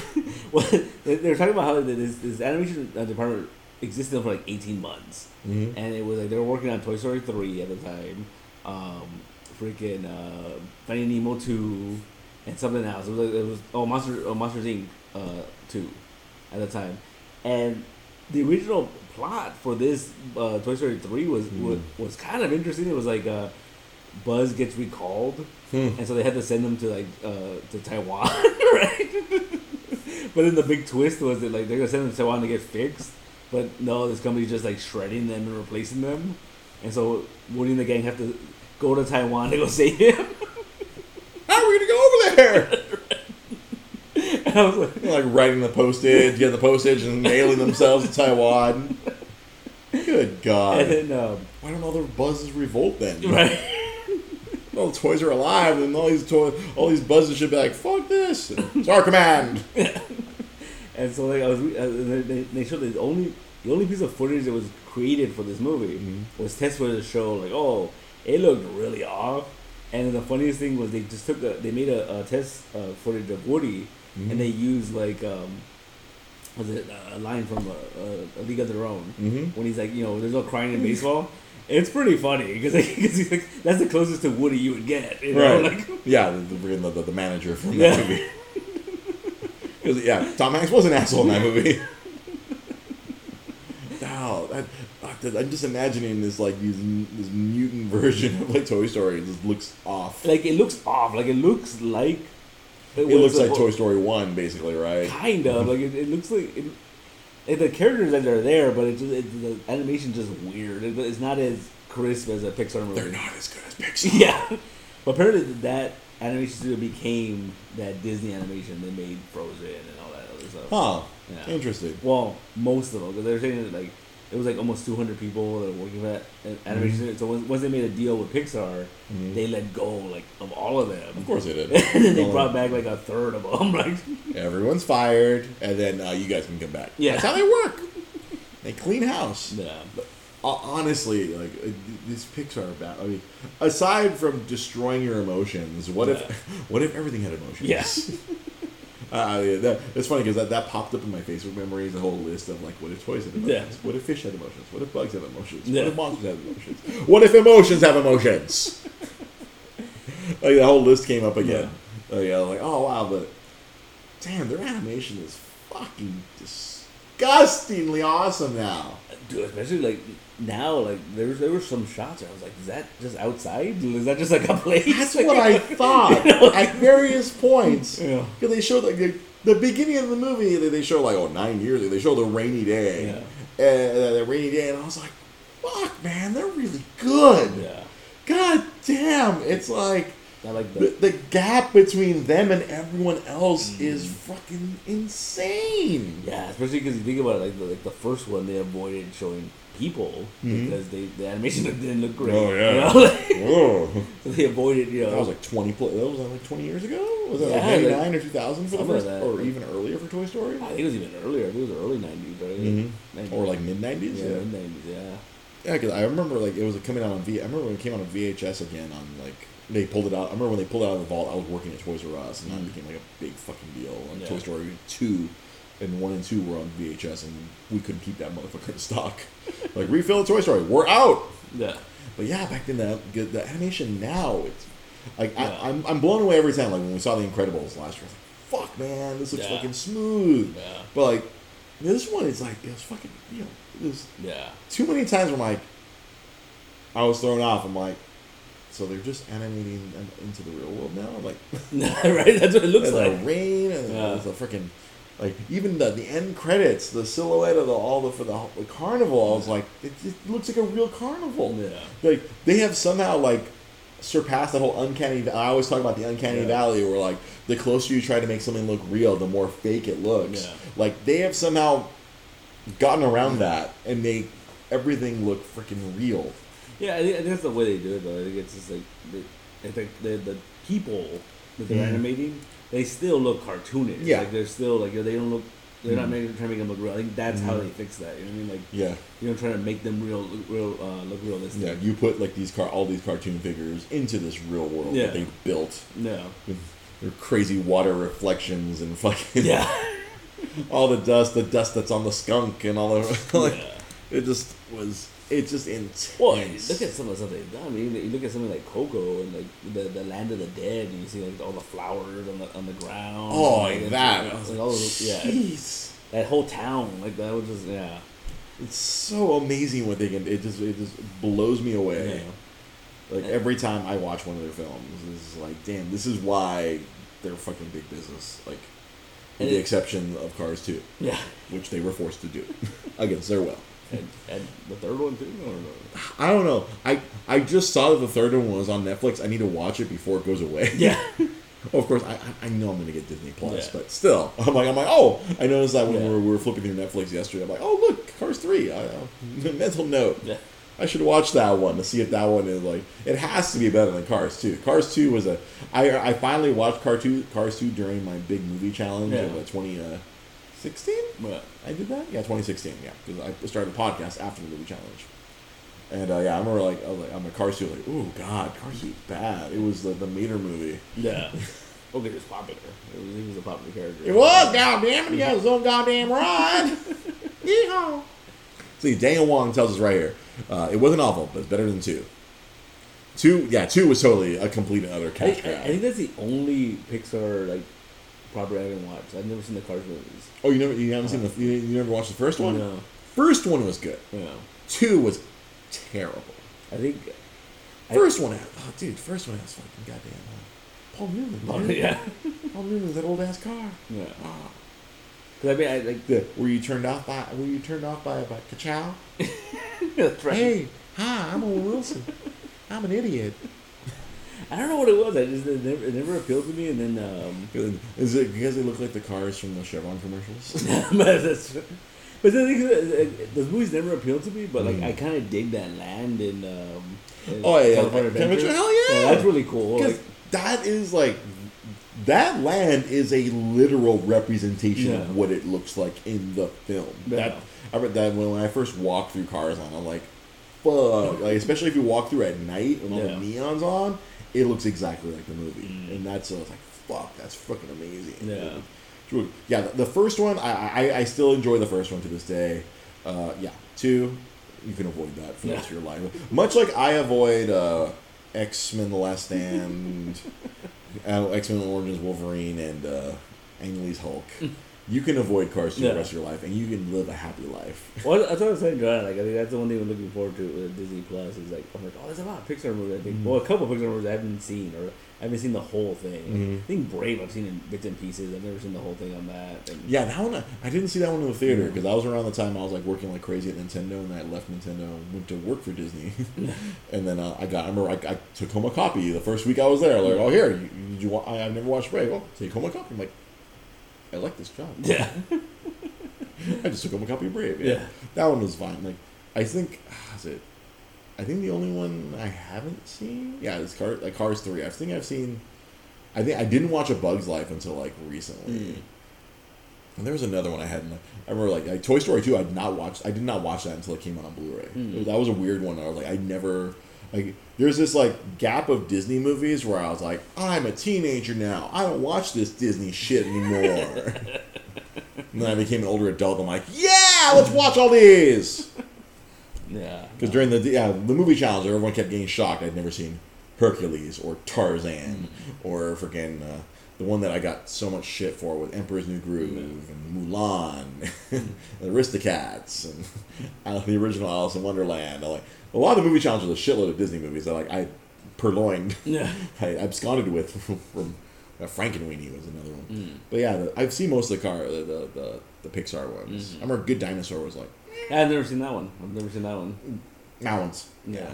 Well, they were talking about how this animation department existed for like 18 months, and it was like they were working on Toy Story 3 at the time, freaking Finding Nemo 2, and something else. It was Monsters Inc. 2, at the time, and the original plot for this Toy Story 3 was kind of interesting. It was like. Buzz gets recalled, and so they had to send him to Taiwan, right? But then the big twist was that like they're gonna send them to Taiwan to get fixed, but no, this company's just like shredding them and replacing them, and so Woody and the gang have to go to Taiwan to go save him. How are we gonna go over there? And I was like writing the postage, getting the postage, and nailing themselves to Taiwan. Good God! And then, why don't all the buzzes revolt then? Right. All the toys are alive, and all these buzzes should be like, "Fuck this! It's our command." And so, like, they showed the only piece of footage that was created for this movie was test footage to show, like, oh, it looked really off. And the funniest thing was they just made a test footage of Woody, and they used like. Was it a line from a League of Their Own when he's like, you know, there's no crying in baseball? It's pretty funny because he's like, that's the closest to Woody you would get, you know? Right? Like, yeah, the manager from that movie. Because Tom Hanks was an asshole in that movie. Wow, I'm just imagining this like this mutant version of like Toy Story. It just looks off. Like it looks like. It looks like Toy Story 1, basically, right? Kind of. Like, it looks like... the characters that are there, but the animation's just weird. It's not as crisp as a Pixar movie. They're not as good as Pixar. Yeah. But apparently that animation studio became that Disney animation that made Frozen and all that other stuff. Oh, huh. Yeah. Interesting. Well, most of them. Because they were saying that, like, it was, like, almost 200 people that were working for that animation studio. So once they made a deal with Pixar, they let go, like, of all of them. Of course they did. And then they brought back, like, a third of them. Like, everyone's fired, and then you guys can come back. Yeah. That's how they work. They clean house. Yeah. But, honestly, like, this Pixar battle, I mean, aside from destroying your emotions, what if everything had emotions? Yes. It's funny because that popped up in my Facebook memories, a whole list of like, what if toys have emotions? Yeah. What if fish have emotions? What if bugs have emotions? Yeah. What if monsters have emotions? What if emotions have emotions? Like the whole list came up again. Yeah. Like, oh wow, but damn, their animation is fucking disgustingly awesome now. Dude, especially like now, like there were some shots where I was like, is that just outside? Is that just like a place? That's like, what I thought. You know? At various points. Yeah. Because they showed like the beginning of the movie, they show like 9 years ago, they show the rainy day. Yeah. The rainy day, and I was like, fuck man, they're really good. Yeah. God damn. It's like, I like the gap between them and everyone else is fucking insane. Yeah, especially because you think about it, like the first one, they avoided showing people because the animation didn't look great. Oh yeah. You know? Like, so they avoided, you know. That was like 20 years ago? Was that like 99 or 2000 for the first? Or even earlier for Toy Story? I think it was even earlier. I think it was the early 90s, right? Or like mid-90s? Yeah, mid-90s, yeah. Yeah, because I remember like it was coming out on I remember when it came out on VHS again on like... They pulled it out. I remember when they pulled it out of the vault, I was working at Toys R Us, and that became like a big fucking deal. And Toy Story 2 and 1 and 2 were on VHS, and we couldn't keep that motherfucker in stock. Like, refill the Toy Story. We're out! Yeah. But yeah, back then, the animation now, it's... Like, yeah. I'm blown away every time. Like, when we saw The Incredibles last year, I was like, fuck, man, this looks fucking smooth. Yeah. But, like, this one, it's like, it was fucking... You know, it was... Yeah. Too many times where I'm like... I was thrown off. I'm like... So they're just animating them into the real world now? I'm like... Right? That's what it looks like. The rain and the freaking... Like, even the end credits, the silhouette of the carnival, I was like, it looks like a real carnival. Yeah. Like, they have somehow, like, surpassed that whole uncanny... I always talk about the uncanny valley, where, like, the closer you try to make something look real, the more fake it looks. Yeah. Like, they have somehow gotten around that and made everything look freaking real. Yeah, I think that's the way they do it, though. I think it's just like, the people that they're animating, they still look cartoonish. Yeah. Like, they're still, like, they don't look, they're not trying to make them look real. I think that's how they fix that, you know what I mean? Like, you know, trying to make them look realistic. Yeah, you put, like, all these cartoon figures into this real world that they built. Yeah. With their crazy water reflections and fucking... Yeah. All the dust that's on the skunk and all the... Like, it just was... It's just intense. Well, look at some of the stuff they've done. I mean, you look at something like Coco and like the Land of the Dead, and you see like all the flowers on the ground. Oh, like that! Like, all those, jeez, that whole town, like that was just It's so amazing what they can. It just blows me away. Yeah. Like every time I watch one of their films, it's like, damn, this is why they're fucking big business. Like With the exception of Cars 2. Yeah. Which they were forced to do. Against their will. And the third one too? I don't know. I just saw that the third one was on Netflix. I need to watch it before it goes away. Yeah. Oh, of course, I know I'm going to get Disney Plus, but still, I'm like, oh, I noticed that when we were flipping through Netflix yesterday, I'm like, oh, look, Cars 3, mental note. Yeah. I should watch that one to see if that one is like, it has to be better than Cars 2. Cars 2 was I finally watched Cars 2 during my big movie challenge of 2016? I did that? Yeah, 2016, yeah, because I started a podcast after the movie challenge. And I remember I'm a Cars 2, like, ooh, God, Cars 2 is bad. It was the Mater movie. Yeah. Okay, it was popular. He was a popular character. It was, goddamn it. He got his own goddamn ride. Yeehaw. See, Daniel Wong tells us right here, it wasn't awful, but it's better than 2. 2 was totally a complete and utter cash grab. I think that's the only Pixar, property I haven't watched. I've never seen the Cars movies. Oh, you never watched the first one? No. First one was good. Yeah. 2 was terrible. I think first one has fucking goddamn Paul Newman. Paul Newman's that old ass car. Yeah. Wow. Cause were you turned off by Ka-Chow? That's right. Hey, hi, I'm Owen Wilson. I'm an idiot. I don't know what it was. It never appealed to me. And then is it because they look like the cars from the Chevron commercials? But the thing is, those movies never appealed to me, but I kind of dig that land in California. Hell yeah! That's really cool. Because that is that land is a literal representation of what it looks like in the film. Yeah. I read that when I first walked through Cars on, I'm like, fuck! Especially if you walk through at night and all the neon's on, it looks exactly like the movie, and that's I was like, fuck, that's fucking amazing. Yeah. Yeah, the first one, I still enjoy the first one to this day. 2, you can avoid that for the rest of your life. Much like I avoid X-Men The Last Stand, X-Men Origins Wolverine, and Ang Lee's Hulk. You can avoid Cars 2 the rest of your life, and you can live a happy life. Well, that's what I was saying, God. I think that's the one thing I'm looking forward to with Disney Plus. Is I'm like, oh, there's a lot of Pixar movies. I think, well, a couple of Pixar movies I haven't seen, or I haven't seen the whole thing. Mm-hmm. I think Brave I've seen in bits and pieces. I've never seen the whole thing on that. And that one I didn't see that one in the theater because I was around the time I was working like crazy at Nintendo, and I left Nintendo and went to work for Disney. And then I took home a copy the first week I was there. Like, oh, here, I've never watched Brave. Oh, take home a copy. I'm like, I like this job. Yeah. I just took home a copy of Brave. Yeah. That one was fine. I think the only one I haven't seen, is Cars 3. I think I didn't watch A Bug's Life until recently. And there was another one I hadn't. I remember Toy Story 2. I did not watch that until it came out on Blu-ray. That was a weird one. I was I never. There's this gap of Disney movies where I was like, I'm a teenager now. I don't watch this Disney shit anymore. And then I became an older adult. I'm like, yeah, let's watch all these. Yeah. Because during the movie challenge, everyone kept getting shocked. I'd never seen Hercules or Tarzan or freaking the one that I got so much shit for with Emperor's New Groove and Mulan and Aristocats and the original Alice in Wonderland. A lot of the movie challenges are a shitload of Disney movies that I purloined. Yeah. I absconded with from Frankenweenie was another one. But yeah, I've seen most of the Pixar ones. I remember Good Dinosaur was I've never seen that one. That one's. Yeah.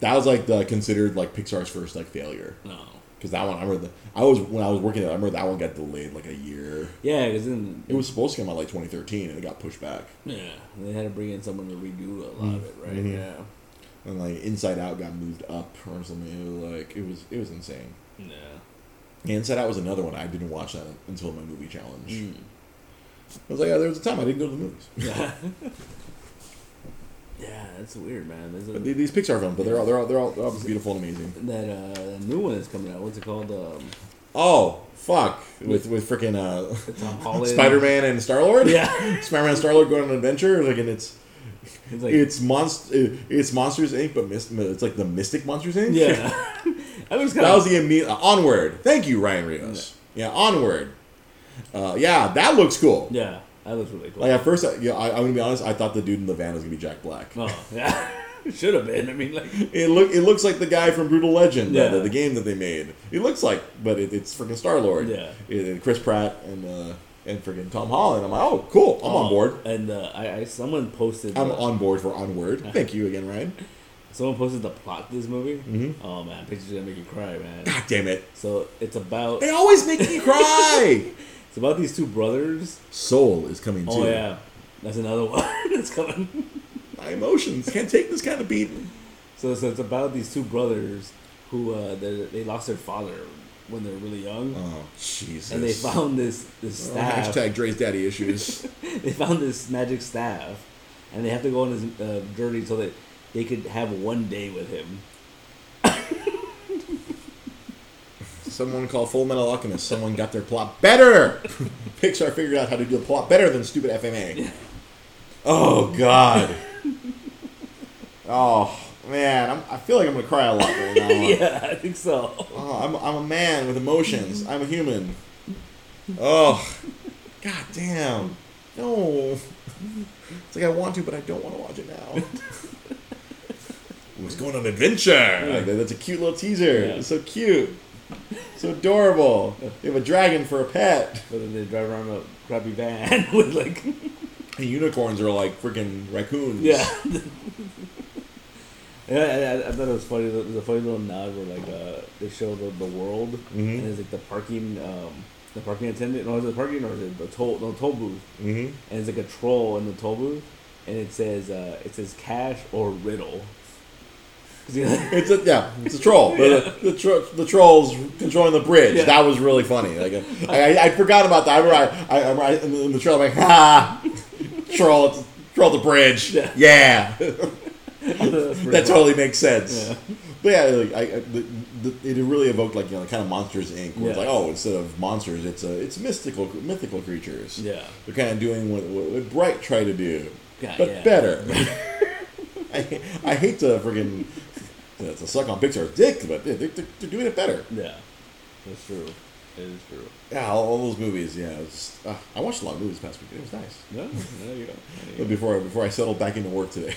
That was considered Pixar's first failure. No. Because that one, when I was working there, I remember that one got delayed a year. Yeah, because it was supposed to come out 2013 and it got pushed back. Yeah, and they had to bring in someone to redo a lot of it, right? Mm-hmm. Yeah. And Inside Out got moved up or something. It was insane. Yeah. And Inside Out was another one I didn't watch that until my movie challenge. I was like, there was a time I didn't go to the movies. Yeah. Yeah, that's weird, man. These Pixar films, but they're all beautiful and amazing. That new one is coming out. What's it called? Oh fuck! With freaking Tom Holland, Spider-Man and Star-Lord. Yeah, Spider-Man and Star-Lord going on an adventure. It's Monsters Inc. But it's the Mystic Monsters Inc. Yeah, that was the immediate Onward. Thank you, Ryan Rios. Yeah, Onward. That looks cool. Yeah. That looks really cool. At first, I'm going to be honest, I thought the dude in the van was going to be Jack Black. Oh, yeah. It should have been. I mean, like it looks like the guy from Brutal Legend, yeah. the game that they made. It looks like, but it's freaking Star-Lord. Yeah, and Chris Pratt and freaking Tom Holland. I'm like, oh, cool, I'm on board. And someone posted. I'm on board for Onward. Thank you again, Ryan. Someone posted the plot to this movie. Mm-hmm. Oh man, pictures gonna make you cry, man. God damn it! So it's about. They always make me cry. It's about these two brothers. Soul is coming too. Oh yeah, that's another one that's coming. My emotions can't take this kind of beating. So it's about these two brothers who they lost their father when they were really young. Oh Jesus! And they found this staff. Hashtag Dre's daddy issues. They found this magic staff, and they have to go on this journey so that they could have one day with him. Someone called Full Metal Alchemist. Someone got their plot better. Pixar figured out how to do a plot better than stupid FMA. Oh God. Oh man, I feel like I'm gonna cry a lot right now. Yeah, I think so. Oh, I'm a man with emotions. I'm a human. Oh, God damn. No. It's like I want to, but I don't want to watch it now. Let's go on an adventure. Like that's a cute little teaser. Yeah. It's so cute. So adorable. They have a dragon for a pet. But then they drive around a crappy van with like. And unicorns are like freaking raccoons. Yeah. Yeah, I thought it was funny. There's a funny little nod where like they show the world, mm-hmm. and there's like the parking attendant. No, is it the parking or is it the toll booth? Mm-hmm. And it's like a troll in the toll booth, and it says cash or riddle. It's a troll. Yeah. The troll's controlling the bridge. Yeah. That was really funny. Like I forgot about that. I remember in the trailer I'm like ha, troll the bridge. Yeah. That totally makes sense. Yeah. But yeah, like, it really evoked like kind of Monsters Inc. Where it's like instead of monsters, it's mythical creatures. Yeah, they're kind of doing what Bright tried to do, better. I hate to friggin' to suck on Pixar's dick, but they're doing it better. Yeah, that's true. It is true. Yeah, all those movies. Yeah, just, I watched a lot of movies past week. It was nice. No, you know. Before I settled back into work today.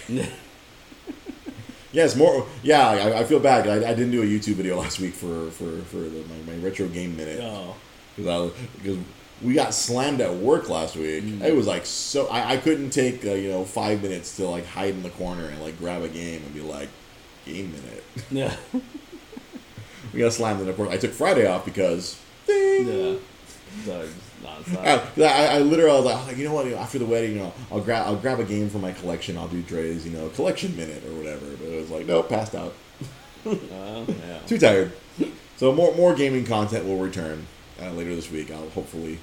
Yes, more. Yeah, I feel bad. I didn't do a YouTube video last week for my retro game minute. Oh. Because we got slammed at work last week. Mm. It was like so. I couldn't take 5 minutes to like hide in the corner and like grab a game and be like, game minute. Yeah. We got slammed at work. I took Friday off because. Ding! Yeah. Sorry. I literally was like, oh, you know what? After the wedding, I'll grab a game from my collection. I'll do Dre's, collection minute or whatever. But it was like, nope, passed out. Yeah. Too tired. So more gaming content will return later this week. I'll hopefully,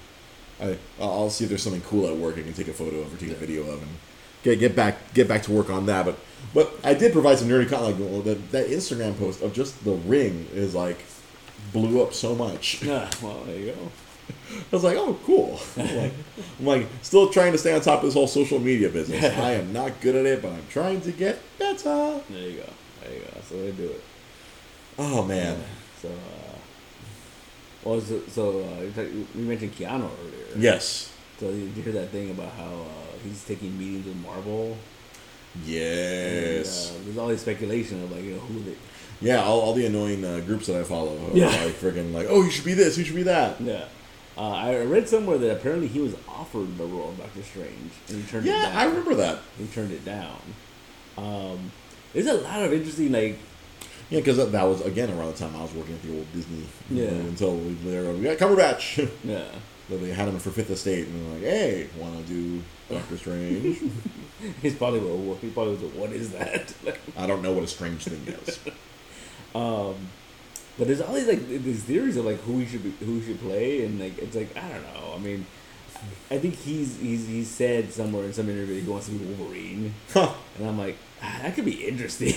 I'll see if there's something cool at work I can take a photo of or take a video of and get back to work on that. But I did provide some nerdy content. Like that Instagram post of just The Ring is like blew up so much. Yeah. Well, there you go. I was like, oh, cool. I'm like, still trying to stay on top of this whole social media business. Yeah. I am not good at it, but I'm trying to get better. There you go. That's the way to do it. Oh, man. Yeah. So we mentioned Keanu earlier. Yes. So you hear that thing about how he's taking meetings with Marvel? Yes. And, there's all this speculation of, who they... Yeah, all the annoying groups that I follow are freaking like, oh, you should be this, you should be that. Yeah. I read somewhere that apparently he was offered the role of Doctor Strange, and he turned it down. Yeah, I remember that. He turned it down. There's a lot of interesting, Yeah, because that was, again, around the time I was working at the old Disney. Yeah. Until we got Cumberbatch. Yeah. So they had him for Fifth Estate, and they're like, hey, want to do Doctor Strange? He probably was like, what is that? I don't know what a strange thing is. But there's all these these theories of who he should play, and it's I don't know. I mean, I think he said somewhere in some interview that he wants to be Wolverine, and I'm like, that could be interesting.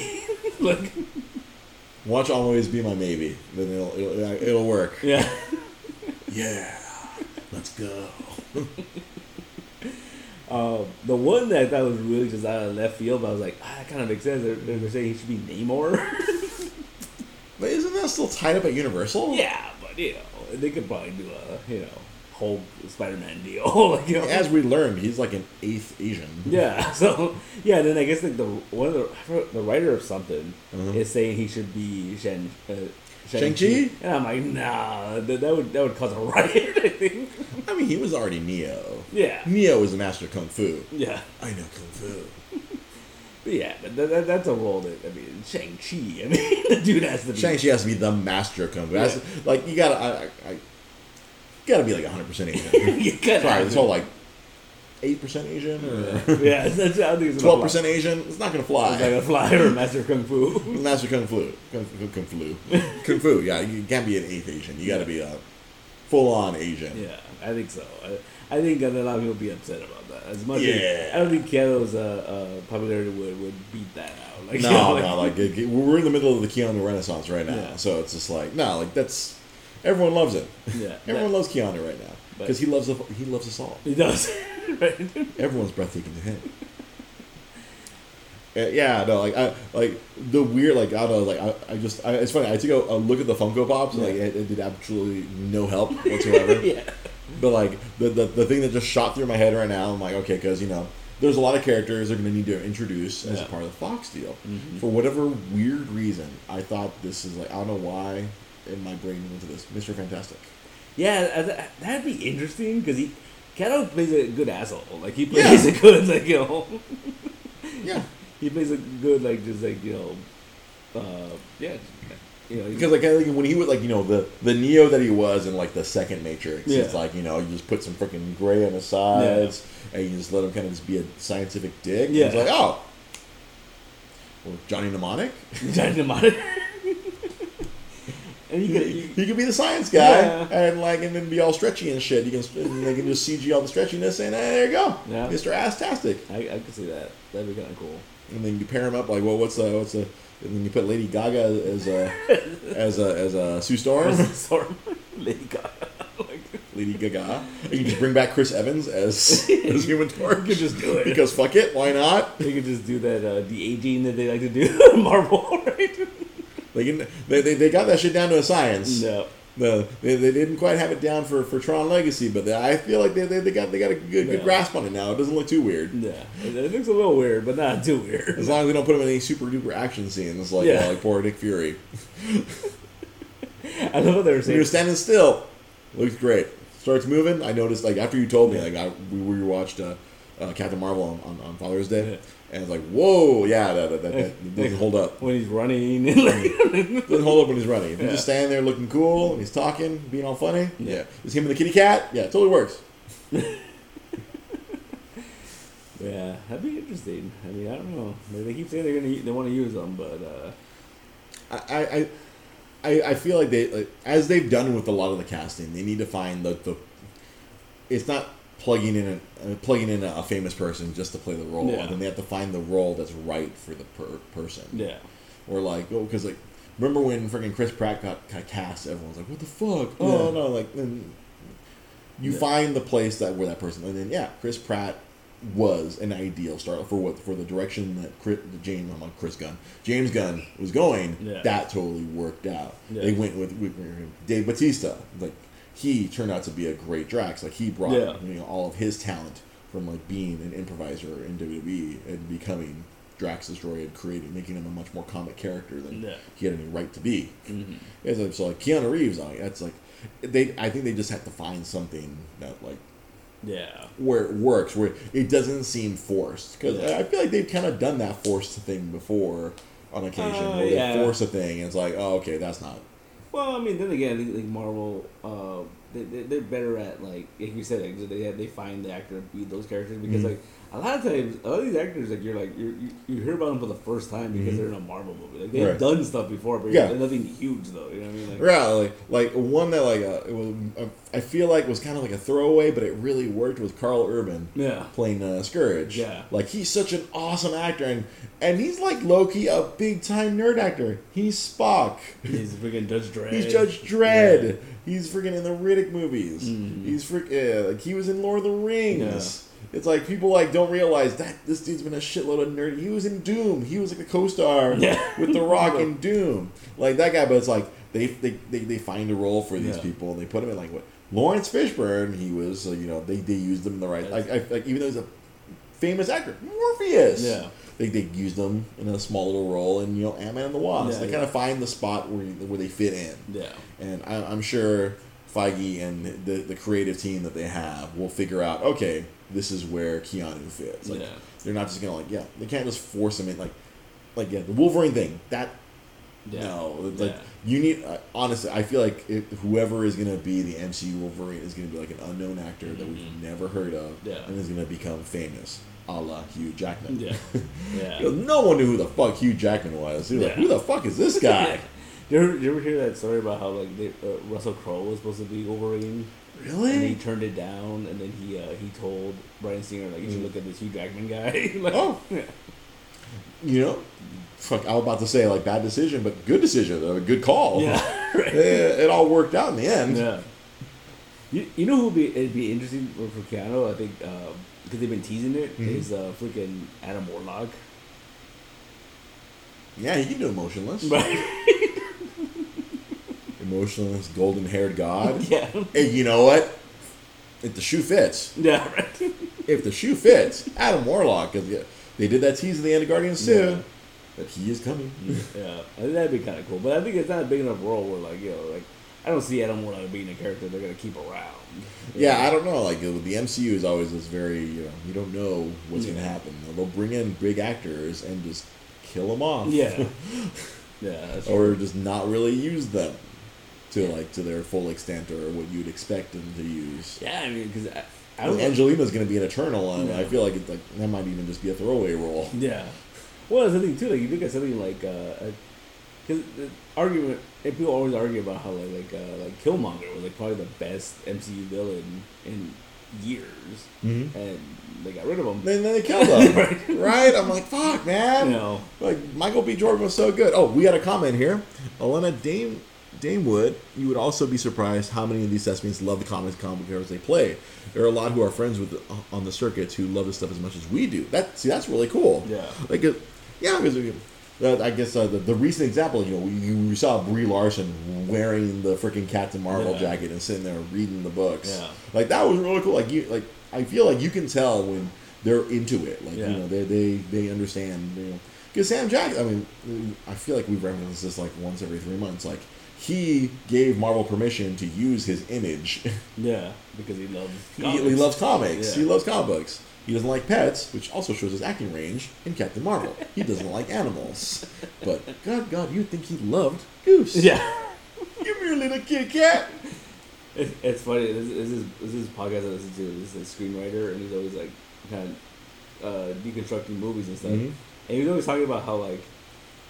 Watch Always Be My Maybe, then it'll work. Yeah, yeah, let's go. The one that I thought was really just out of left field, but I was like, that kind of makes sense. They're saying he should be Namor. But isn't that still tied up at Universal? Yeah, but, they could probably do a, whole Spider-Man deal. Like, you know? As we learned, he's like an eighth Asian. Yeah. So yeah, then I guess like the writer of something is saying he should be Shang-Chi, and I'm like, nah, that would cause a riot. I think. I mean, he was already Neo. Yeah. Neo was a master of kung fu. Yeah. I know kung fu. But yeah, but that's a role that, I mean, Shang-Chi. I mean, the dude has to be... Shang-Chi has to be the master of kung fu. Yeah. Like, you gotta... gotta be like 100% Asian. You gotta. Sorry, this whole like 8% Asian or... Yeah, that's how these 12% Asian, it's not gonna fly. It's not gonna fly, or master of kung fu. Master kung fu. Kung fu, yeah. You can't be an eighth Asian. You gotta be a full-on Asian. Yeah, I think so. I think that a lot of people would be upset about that. As much as I don't think Keanu's popularity would beat that out. Like, we're in the middle of the Keanu Renaissance right now, so it's just like that's everyone loves it. Yeah, everyone loves Keanu right now because he loves us all. He does. Right? Everyone's breathtaking to him. It's funny. I took a look at the Funko Pops and it did absolutely no help whatsoever. But, the thing that just shot through my head right now, I'm like, okay, because, there's a lot of characters they're going to need to introduce as part of the Fox deal. Mm-hmm. For whatever weird reason, I thought this is, I don't know why in my brain went to this. Mr. Fantastic. Yeah, that'd be interesting, because Keanu plays a good asshole. Like, he plays a good, yeah. He plays a good, yeah. Because when he was the Neo that he was in the second Matrix, it's you just put some freaking gray on his sides and you just let him kind of just be a scientific dick. Yeah. And it's Johnny Mnemonic. Johnny Mnemonic. And he could be the science guy and then be all stretchy and shit. They can just CG all the stretchiness and there you go, Mr. Ass-tastic. I could see that. That'd be kind of cool. And then you pair him up what's the and then you put Lady Gaga as a Sue Storm. Lady Gaga. Lady Gaga. And you just bring back Chris Evans as Human Torch. You could just do it. Because fuck it, why not? They could just do that de-aging that they like to do. Marvel, right? They got that shit down to a science. No. They didn't quite have it down for Tron Legacy, but I feel like they got a good grasp on it now. It doesn't look too weird. Yeah, it looks a little weird, but not too weird. As long as they don't put him in any super duper action scenes, like poor Nick Fury. I love what they were saying. When you're standing still, looks great. Starts moving. I noticed after you told me, we watched Captain Marvel on Father's Day. Yeah. And it's like, whoa, that doesn't hold up. When he's running. Doesn't hold up when he's running. If he's just standing there looking cool, and he's talking, being all funny. Yeah. It's him and the kitty cat. Yeah, it totally works. Yeah, that'd be interesting. I mean, I don't know. They keep saying they want to use them, but... I feel like they, as they've done with a lot of the casting, they need to find the it's not... plugging in a famous person just to play the role, and then they have to find the role that's right for the person. Yeah, or remember when freaking Chris Pratt got cast? Everyone's like, "What the fuck?" Yeah. Oh no! Then you find the place where that person, and then Chris Pratt was an ideal start for the direction that James Gunn was going. Yeah. That totally worked out. Yeah. They went with Dave Bautista. He turned out to be a great Drax. He brought all of his talent from being an improviser in WWE and becoming Drax Destroyer and making him a much more comic character than he had any right to be. Mm-hmm. So Keanu Reeves, I think they just have to find something that where it works, where it doesn't seem forced, because I feel like they've kind of done that forced thing before on occasion, where they force a thing and it's like, oh okay, that's not. Well, I mean, then again, I think Marvel, they're better at, like you said, they find the actor to be those characters, because a lot of times, a lot of these actors, you hear about them for the first time because they're in a Marvel movie. They've done stuff before, but they're nothing huge though. You know what I mean? One that I feel like was kind of like a throwaway, but it really worked with Carl Urban playing Scourge. Yeah, he's such an awesome actor, and he's low-key a big time nerd actor. He's Spock. He's freaking Judge Dredd. He's Judge Dredd. Yeah. He's freaking in the Riddick movies. Mm-hmm. He's freaking he was in Lord of the Rings. Yeah. It's people don't realize that this dude's been a shitload of nerd. He was in Doom. He was the co-star with The Rock in Doom. That guy, but it's they find a role for these people, and they put him in Lawrence Fishburne, he was, you know, they used him in the right, like even though he's a famous actor, Morpheus. Yeah. They used him in a small little role in, you know, Ant-Man and the Wasp. Yeah, they kind of find the spot where they fit in. Yeah. And I'm sure Feige and the creative team that they have will figure out, okay, this is where Keanu fits. Like, yeah. They're not just gonna they can't just force him in like the Wolverine thing. That you need honestly, I feel like whoever is gonna be the MCU Wolverine is gonna be like an unknown actor that we've never heard of, and is gonna become famous. A la Hugh Jackman. Yeah. Yeah. No one knew who the fuck Hugh Jackman was. He was like, who the fuck is this guy? Did you ever hear that story about how Russell Crowe was supposed to be Wolverine? Really? And he turned it down, and then he told Bryan Singer, you should look at this Hugh Jackman guy. You know, fuck, I was about to say, bad decision, but good decision, though. Good call. Yeah, right. It all worked out in the end. Yeah. You know who would it'd be interesting for Keanu, I think, because they've been teasing it, is freaking Adam Warlock. Yeah, he can do Emotionless. Right. Emotionless, golden-haired god. Yeah. And you know what? If the shoe fits. Yeah, right. If the shoe fits, Adam Warlock. They did that tease at the end of Guardians 2. Yeah. But he is coming. Yeah. I think that'd be kind of cool. But I think it's not a big enough role where, I don't see Adam Warlock being a character they're going to keep around. Yeah, I don't know. The MCU is always this very, you don't know what's going to happen. They'll bring in big actors and just kill them off. Yeah. Yeah. That's or true. Just not really use them to, to their full extent or what you'd expect them to use. Yeah, I mean, because I don't Angelina's going to be an Eternal, and I feel like it's that might even just be a throwaway role. Yeah. Well, that's the thing, too. You look at something because the argument, and people always argue about how Killmonger was probably the best MCU villain in years, and they got rid of him. And then they killed him, right? I'm like, fuck, man. No. Michael B. Jordan was so good. Oh, we got a comment here. Elena Damewood, you would also be surprised how many of these thespians love the comic characters they play. There are a lot who are friends with on the circuits who love this stuff as much as we do. That's really cool. Yeah. Because. I guess the recent example, we saw Brie Larson wearing the freaking Captain Marvel jacket and sitting there reading the books. Yeah. That was really cool. I feel like you can tell when they're into it. They understand. Because Sam Jackson, I feel like we reference this once every 3 months. He gave Marvel permission to use his image. Yeah, because he loves comics. He loves comics. Yeah. He loves comic books. He doesn't like pets, which also shows his acting range in Captain Marvel. He doesn't like animals. But, God, you'd think he loved Goose. Yeah. Give me your little kitty cat. It's funny. This is podcast I listen to. This is a screenwriter, and he's always, kind of deconstructing movies and stuff. Mm-hmm. And he was always talking about how,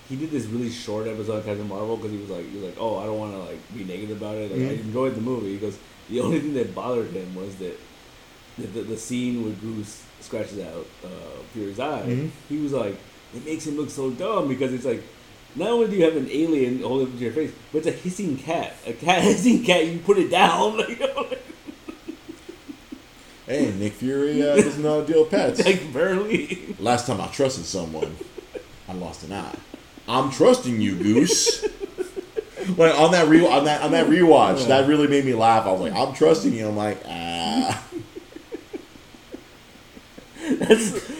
he did this really short episode of Captain Marvel because he was like, oh, I don't want to, be negative about it. I enjoyed the movie. He goes, the only thing that bothered him was that the scene where Goose scratches out Fury's eye, he was like, it makes him look so dumb because it's not only do you have an alien holding up to your face, but it's a hissing cat. You put it down. Hey, Nick Fury doesn't know how to deal with pets. Barely. Last time I trusted someone, I lost an eye. I'm trusting you, Goose. On that rewatch, that really made me laugh. I was like, I'm trusting you. I'm like, ah. That's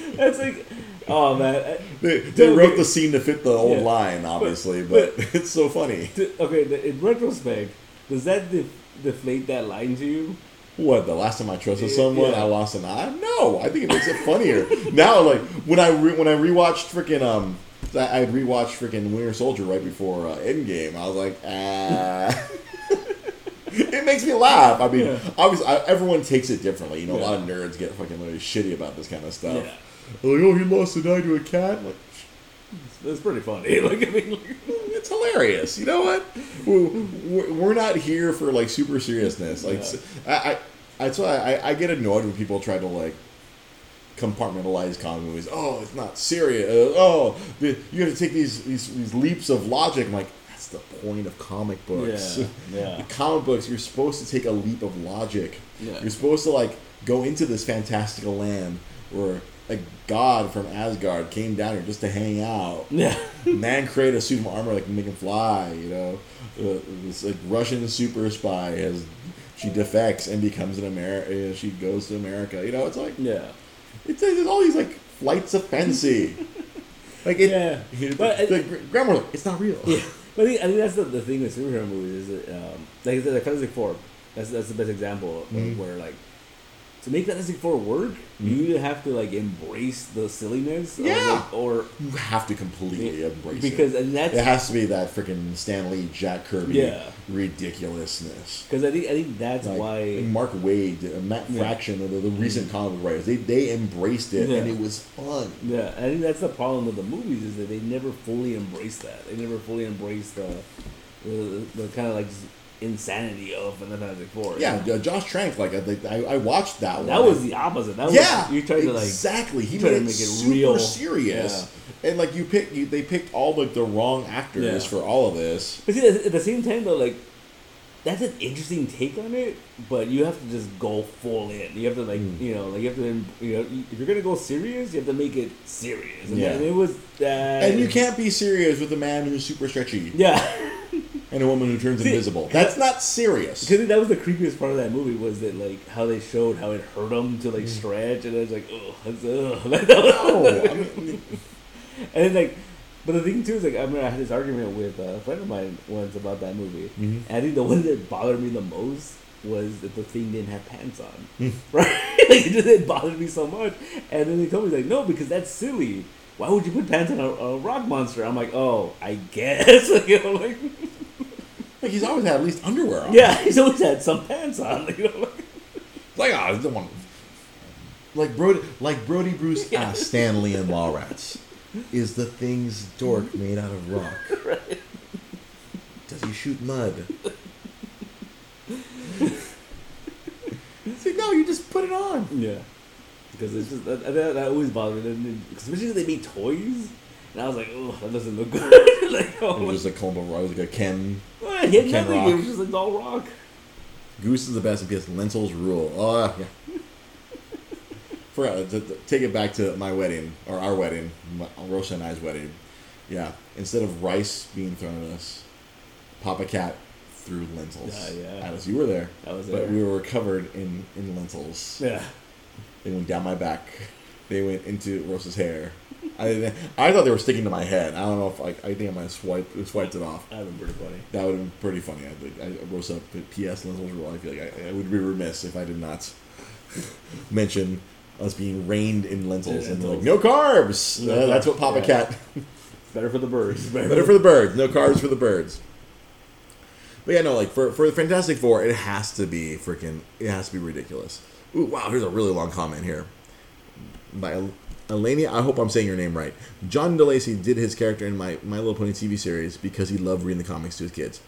oh man! They wrote the scene to fit the old line, obviously, but it's so funny. In retrospect, does that deflate that line to you? What, the last time I trusted someone, I lost an eye? No, I think it makes it funnier now. When I rewatched freaking I rewatched freaking Winter Soldier right before Endgame. I was like, ah. It makes me laugh. I mean, obviously, everyone takes it differently. A lot of nerds get fucking really shitty about this kind of stuff. Yeah. Like, oh, he lost an eye to a cat. That's pretty funny. It's hilarious. You know what? We're not here for super seriousness. That's why I get annoyed when people try to compartmentalize comic movies. Oh, it's not serious. Oh, you have to take these leaps of logic. I'm like, the point of comic books. Yeah. The comic books, you're supposed to take a leap of logic. Yeah. You're supposed to go into this fantastical land where a god from Asgard came down here just to hang out. Yeah. Man created a suit of armor that can make him fly. This Russian super spy has She defects and becomes an American. She goes to America. You know, it's like it's all these like flights of fancy. Like it, But it's not real. Yeah, but I think that's the thing with superhero movies is that, like the Fantastic Four. That's the best example of, where like to make Fantastic Four work, you have to like embrace the silliness. Yeah, or you have to completely embrace it because it has to be that freaking Stan Lee, Jack Kirby ridiculousness. Because I think that's like, why Mark Waid, Matt Fraction, or the recent comic writers, they embraced it and it was fun. Yeah, I think that's the problem with the movies is that they never fully embrace that. They never fully embrace the kind of like insanity of another before. Yeah, Josh Trank. Like I watched that one. That was the opposite. That was you tried to He tried to make it super real, serious, and like they picked all the wrong actors for all of this. But see, at the same time though, like that's an interesting take on it. But you have to just go full in. You have to if you're gonna go serious, you have to make it serious. And it was that, and you can't be serious with a man who's super stretchy. Yeah. And a woman who turns invisible. That's not serious. Because that was the creepiest part of that movie was that, like, how they showed how it hurt them to, like, stretch. And I was like, ugh. Like, no. I mean, and then, like, but the thing, too, is, like, I mean, I had this argument with a friend of mine once about that movie. Mm-hmm. And I think the one that bothered me the most was that the thing didn't have pants on. Mm-hmm. Right? Like, it just didn't bother me so much. And then they told me, like, no, because that's silly. Why would you put pants on a rock monster? I'm like, oh, I guess. Like, you know, like... Like he's always had at least underwear on. Yeah, he's always had some pants on. You know, like I don't want. Like Brody Bruce, Stanley and Mallrats, is the thing's dork made out of rock. Right. Does he shoot mud? It's like, no, you just put it on. Yeah, because it's just that always bothered me, especially because they made toys. And I was like, oh, that doesn't look good. Like, oh, it was just like Columbo Rock. It was like a Ken. Well, he had nothing. Rock. It was just like all rock. Goose is the best because lentils rule. Oh, yeah. Forgot to take it back to my wedding, or our wedding, Rosa and I's wedding. Yeah. Instead of rice being thrown at us, Papa Cat threw lentils. Yeah. Alice, you were there. I was there. But we were covered in lentils. Yeah. They went down my back. They went into Rosa's hair. I thought they were sticking to my head. I don't know if I think I might have swiped it off. That would have been pretty funny. I think I rose up at P.S. Lentils Rule. I feel like I would be remiss if I did not mention us being rained in lentils. And like, no carbs! No, that's what Papa Cat... It's better for the birds. Better for the birds. No carbs for the birds. But yeah, no, like, for the Fantastic Four, it has to be freaking... It has to be ridiculous. Ooh, wow, here's a really long comment here. By... Elenia, I hope I'm saying your name right. John DeLacy did his character in My Little Pony TV series because he loved reading the comics to his kids.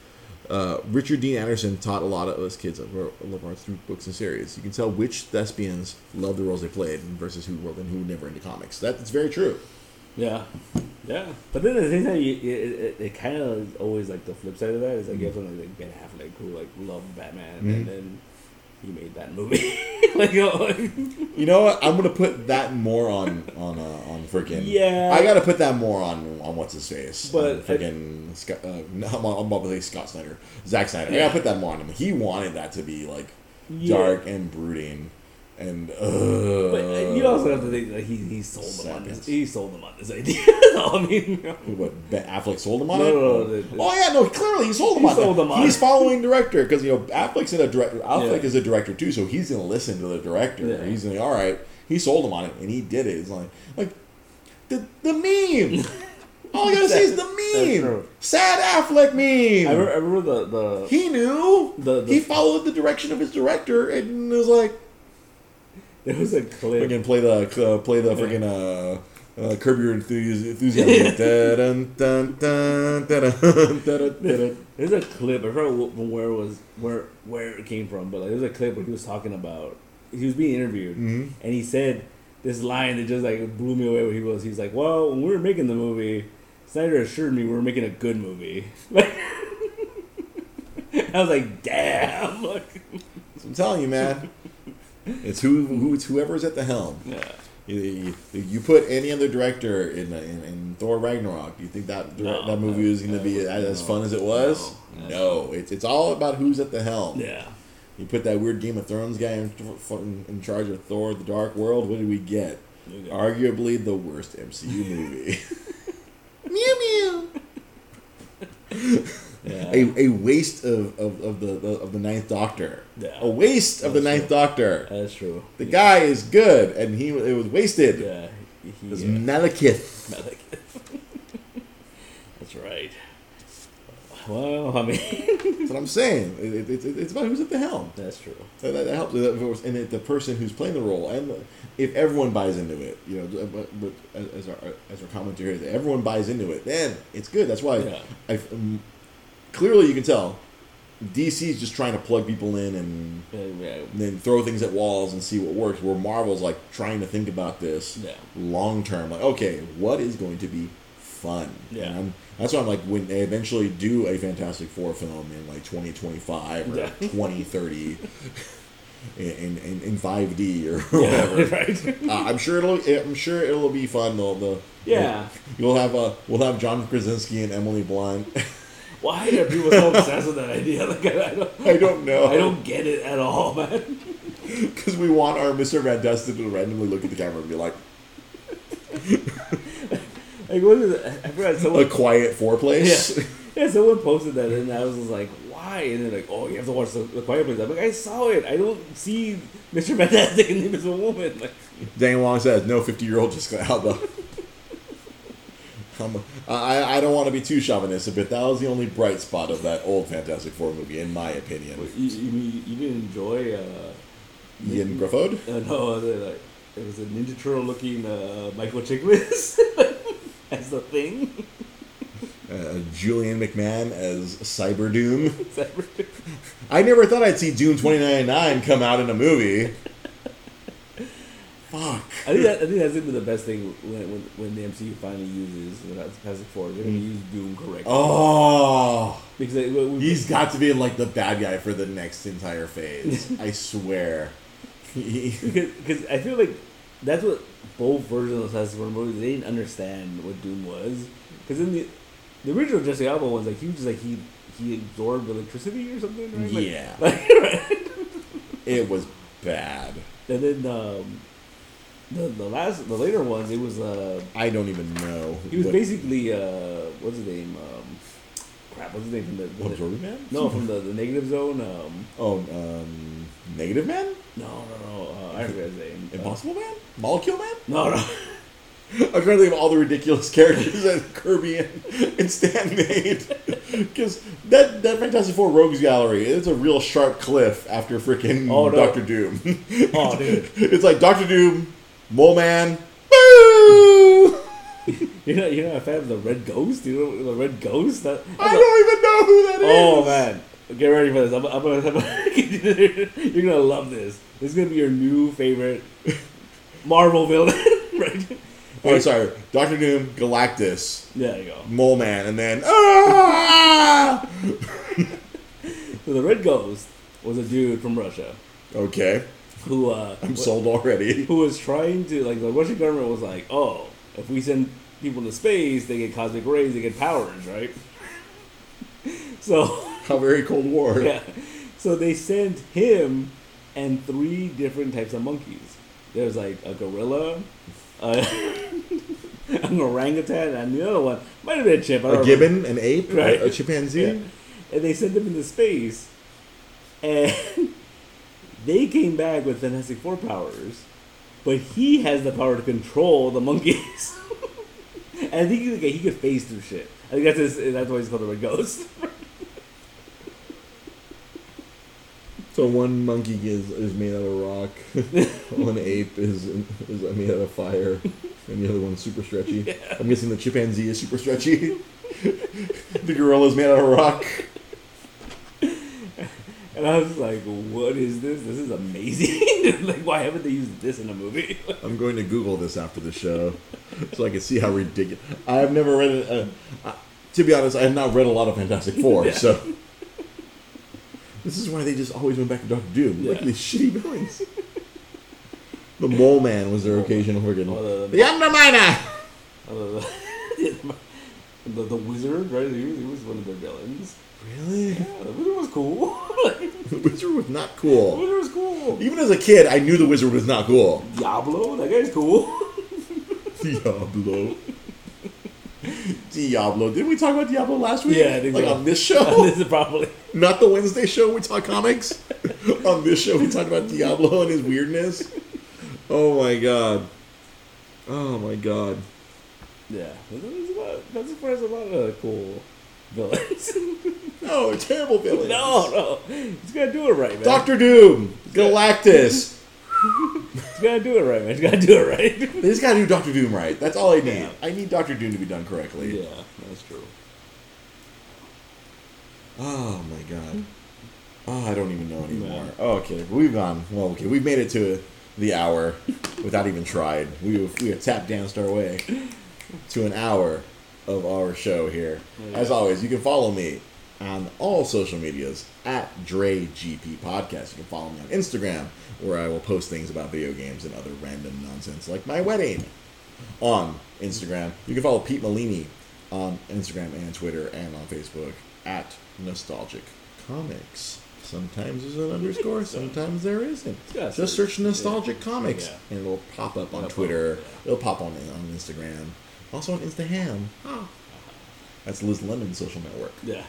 Richard Dean Anderson taught a lot of us kids over through books and series. You can tell which thespians loved the roles they played versus who were and who were never into comics. That's very true. Yeah. Yeah. But then the thing that it kind of always like the flip side of that is like you have someone like Ben Affleck who like loved Batman and then... He made that movie. Like, you know what? I'm gonna put that more on freaking. Yeah. I gotta put that more on what's his face. But freaking Scott. No, I'm about to say Scott Snyder, Zack Snyder. Yeah. I gotta put that more on him. He wanted that to be like dark and brooding, and. But you also have to think like he sold them on this. He sold them on this idea. I mean, what? Ben Affleck sold him on it? No. Oh yeah, no. Clearly, he sold him on it. He's following director because you know Affleck is a director too, so he's gonna listen to the director. Yeah. He's gonna all right. He sold him on it, and he did it. It's like the meme. All I gotta say is the meme. Sad Affleck meme. I remember the he knew he followed the direction of his director, and it was like there was a clip. Freaking play the freaking. Curb Your Enthusiasm. Dun, dun, dun, dun, dun. There's a clip. I forgot from where it came from, but like, there's a clip where he was talking about he was being interviewed, and he said this line that just like blew me away. Where he was, he's like, "Well, when we were making the movie, Snyder assured me we were making a good movie." Like, I was like, "Damn!" Like, I'm telling you, man, it's whoever's at the helm. Yeah. You put any other director in Thor Ragnarok, do you think that movie is going to be as fun as it was? No. It's all about who's at the helm. Yeah. You put that weird Game of Thrones guy in charge of Thor, The Dark World. What did we get? Arguably the worst MCU movie. Mew mew. Yeah. A waste of the Ninth Doctor. Yeah. A waste of the Ninth Doctor. That's true. The guy is good, and it was wasted. Yeah. It was Malekith. Malekith. That's right. Well, I mean, that's what I'm saying. It's about who's at the helm. That's true. So that helps. And the person who's playing the role, and if everyone buys into it, you know, but as our commentary, if everyone buys into it, then it's good. That's why clearly you can tell DC's just trying to plug people in and then throw things at walls and see what works. Where Marvel's like trying to think about this long term. Like, okay, what is going to be fun? Yeah. That's why I'm like, when they eventually do a Fantastic Four film in like 2025 or 2030 in 5D or whatever, right? I'm sure it'll be fun. We'll have John Krasinski and Emily Blunt. Why are people so obsessed with that idea? Like, I don't know. I don't get it at all, man. Because we want our Mr. Van Dusten to randomly look at the camera and be like. Like, what is it? I forgot someone. A quiet foreplace? Yeah, someone posted that and I was like, why? And they're like, oh, you have to watch The Quiet Place. I'm like, I saw it. I don't see Mr. Fantastic and the Invisible Woman. Like, Dang Wong says, no 50-year-old just got out the. I don't want to be too chauvinistic, but that was the only bright spot of that old Fantastic Four movie, in my opinion. You didn't enjoy. Ian Griffith? No, it was a Ninja Turtle looking Michael Chiklis. As the Thing. Julian McMahon as Cyber Doom. I never thought I'd see Doom 2099 come out in a movie. Fuck. I think that's gonna be the best thing when the MCU finally uses Fantastic Four. They're gonna use Doom correctly. Oh, because he's got to be like the bad guy for the next entire phase. I swear. Because I feel like that's what. Both versions of Fantastic Four movies, they didn't understand what Doom was, because in the original Jesse Alba one's like he was just like he absorbed electricity or something, right? Yeah, right? It was bad. And then the later ones, it was I don't even know. He was basically what's his name? What's his name from the Absorbing Man? No, from the Negative Zone. Negative Man? No. I forget his name. Impossible Man? Molecule Man? No. I'm trying to think of all the ridiculous characters that Kirby and Stan made. Because that Fantastic Four Rogues Gallery, it's a real sharp cliff after freaking Doctor Doom. Oh, dude. It's like Doctor Doom, Mole Man, boo! You're not a fan of the Red Ghost? You know the Red Ghost? I don't even know who that is! Oh, man. Get ready for this. You're gonna love this. This is gonna be your new favorite Marvel villain, right? Oh, sorry. Doctor Doom, Galactus. Yeah, there you go. Mole Man, and then. Ah! So the Red Ghost was a dude from Russia. Okay. Who? I'm sold already. Who was trying to the Russian government was like, oh, if we send people to space, they get cosmic rays, they get powers, right? So. How very Cold War. Yeah. So they sent him and three different types of monkeys. There's like a gorilla, an orangutan, and the other one might have been a chimp. I don't remember. Gibbon, an ape, right? A chimpanzee. Yeah. And they sent them into space, and they came back with Fantastic Four powers, but he has the power to control the monkeys. And I think he could phase through shit. I think that's why he's called the Red Ghost. So one monkey is made out of rock, one ape is made out of fire, and the other one's super stretchy. Yeah. I'm guessing the chimpanzee is super stretchy. The gorilla's made out of rock. And I was like, what is this? This is amazing. Why haven't they used this in a movie? I'm going to Google this after the show so I can see how ridiculous. I have never read it. To be honest, I have not read a lot of Fantastic Four, so... This is why they just always went back to Doctor Doom. Look at these shitty villains. The Mole Man was their occasional organ. The Underminer! The Wizard, right? He was one of their villains. Really? Yeah, the Wizard was cool. The Wizard was not cool. The Wizard was cool. Even as a kid, I knew the Wizard was not cool. Diablo, that guy's cool. Diablo. Diablo. Didn't we talk about Diablo last week? Yeah, I think on this show? This is probably. Not the Wednesday show we talk comics? On this show we talk about Diablo and his weirdness? Oh my god. Oh my god. Yeah, that's surprised a lot of cool villains. No, terrible villains. No. He's got to do it right, man. Doctor Doom. Galactus. He's got to do it right, man. He's got to do it right. He's got to do Doctor Doom right. That's all I need. Yeah. I need Doctor Doom to be done correctly. Yeah, that's true. Oh, my God. Oh, I don't even know anymore. No. Oh, okay, we've gone. Well, okay, we've made it to the hour without even trying. We have tap danced our way to an hour of our show here. Oh, yeah. As always, you can follow me on all social medias at DreGP Podcast. You can follow me on Instagram, where I will post things about video games and other random nonsense, like my wedding, on Instagram. You can follow Pete Malini on Instagram and Twitter and on Facebook at Nostalgic Comics. Sometimes there's an underscore, sometimes there isn't. Yeah, just search Nostalgic Comics, and it'll pop up on Twitter. It'll pop on Instagram. Also on Instaham. Huh. That's Liz Lemon's social network. Yeah.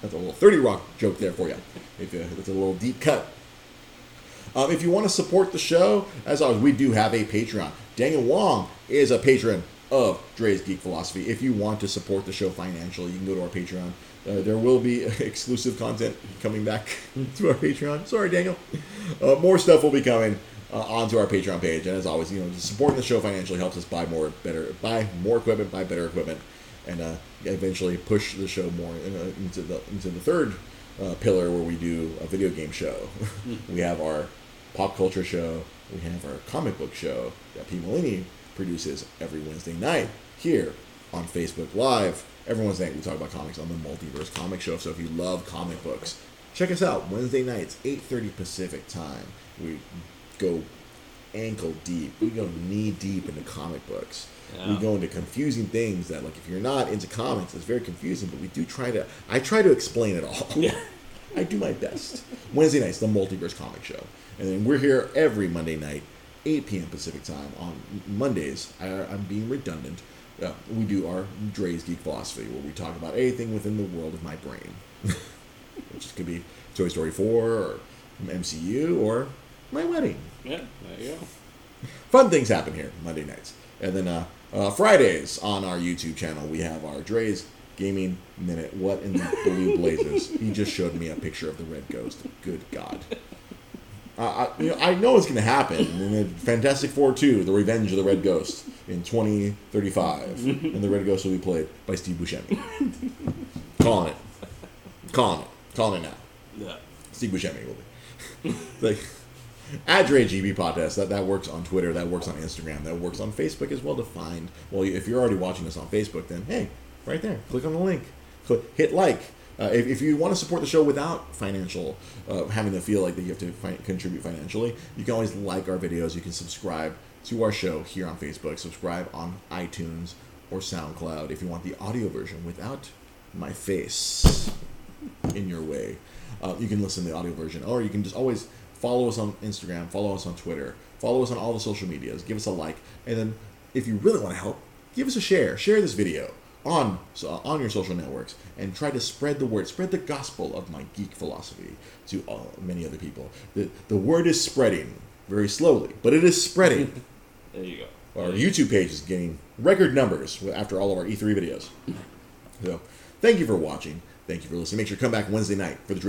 That's a little 30 Rock joke there for you. That's a little deep cut. If you want to support the show, as always, we do have a Patreon. Daniel Wong is a patron of Dre's Geek Philosophy. If you want to support the show financially, you can go to our Patreon. There will be exclusive content coming back to our Patreon. Sorry, Daniel. More stuff will be coming onto our Patreon page. And as always, supporting the show financially helps us buy more equipment, and eventually push the show more into the third pillar, where we do a video game show. We have our pop culture show. We have our comic book show that Pete Malini produces every Wednesday night here on Facebook Live. Every Wednesday night we talk about comics on the Multiverse Comic Show. So if you love comic books, check us out Wednesday nights, 8:30 Pacific time. We go ankle deep. We go knee deep into comic books. Yeah. We go into confusing things that, if you're not into comics, it's very confusing. But we do I try to explain it all. Yeah. I do my best. Wednesday nights, the Multiverse Comic Show, and then we're here every Monday night, 8 p.m. Pacific time. On Mondays, I'm being redundant. We do our Dre's Geek Philosophy, where we talk about anything within the world of my brain. Which could be Toy Story 4, or MCU, or my wedding. Yeah, there you go. Fun things happen here Monday nights. And then Fridays on our YouTube channel, we have our Dre's Gaming Minute. What in the blue blazes? He just showed me a picture of the red ghost. Good God. I know it's going to happen. And then Fantastic Four 2, The Revenge of the Red Ghost, in 2035. And the Red Ghost will be played by Steve Buscemi. Calling it now. Yeah. Steve Buscemi will be. At DreGB Podcast, that works on Twitter, that works on Instagram, that works on Facebook as well to find. Well, if you're already watching us on Facebook, then hey, right there, click on the link, hit like. If you want to support the show without financial, having to feel like that you have to contribute financially, you can always like our videos. You can subscribe to our show here on Facebook, subscribe on iTunes or SoundCloud if you want the audio version without my face in your way. You can listen to the audio version, or you can just always follow us on Instagram, follow us on Twitter, follow us on all the social medias, give us a like, and then if you really want to help, give us a share. Share this video on your social networks, and try to spread the word, spread the gospel of my geek philosophy to many other people. The word is spreading very slowly, but it is spreading. There you go. Our YouTube page is getting record numbers after all of our E3 videos. So, thank you for watching. Thank you for listening. Make sure to come back Wednesday night for the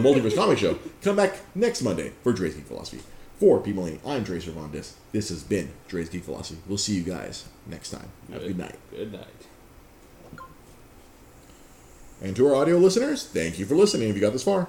Multiverse Comic Show. Come back next Monday for Dre's Geek Philosophy. For Pete Malini, I'm Dre Cervantes. This has been Dre's Geek Philosophy. We'll see you guys next time. Have a good night. Good night. And to our audio listeners, thank you for listening if you got this far.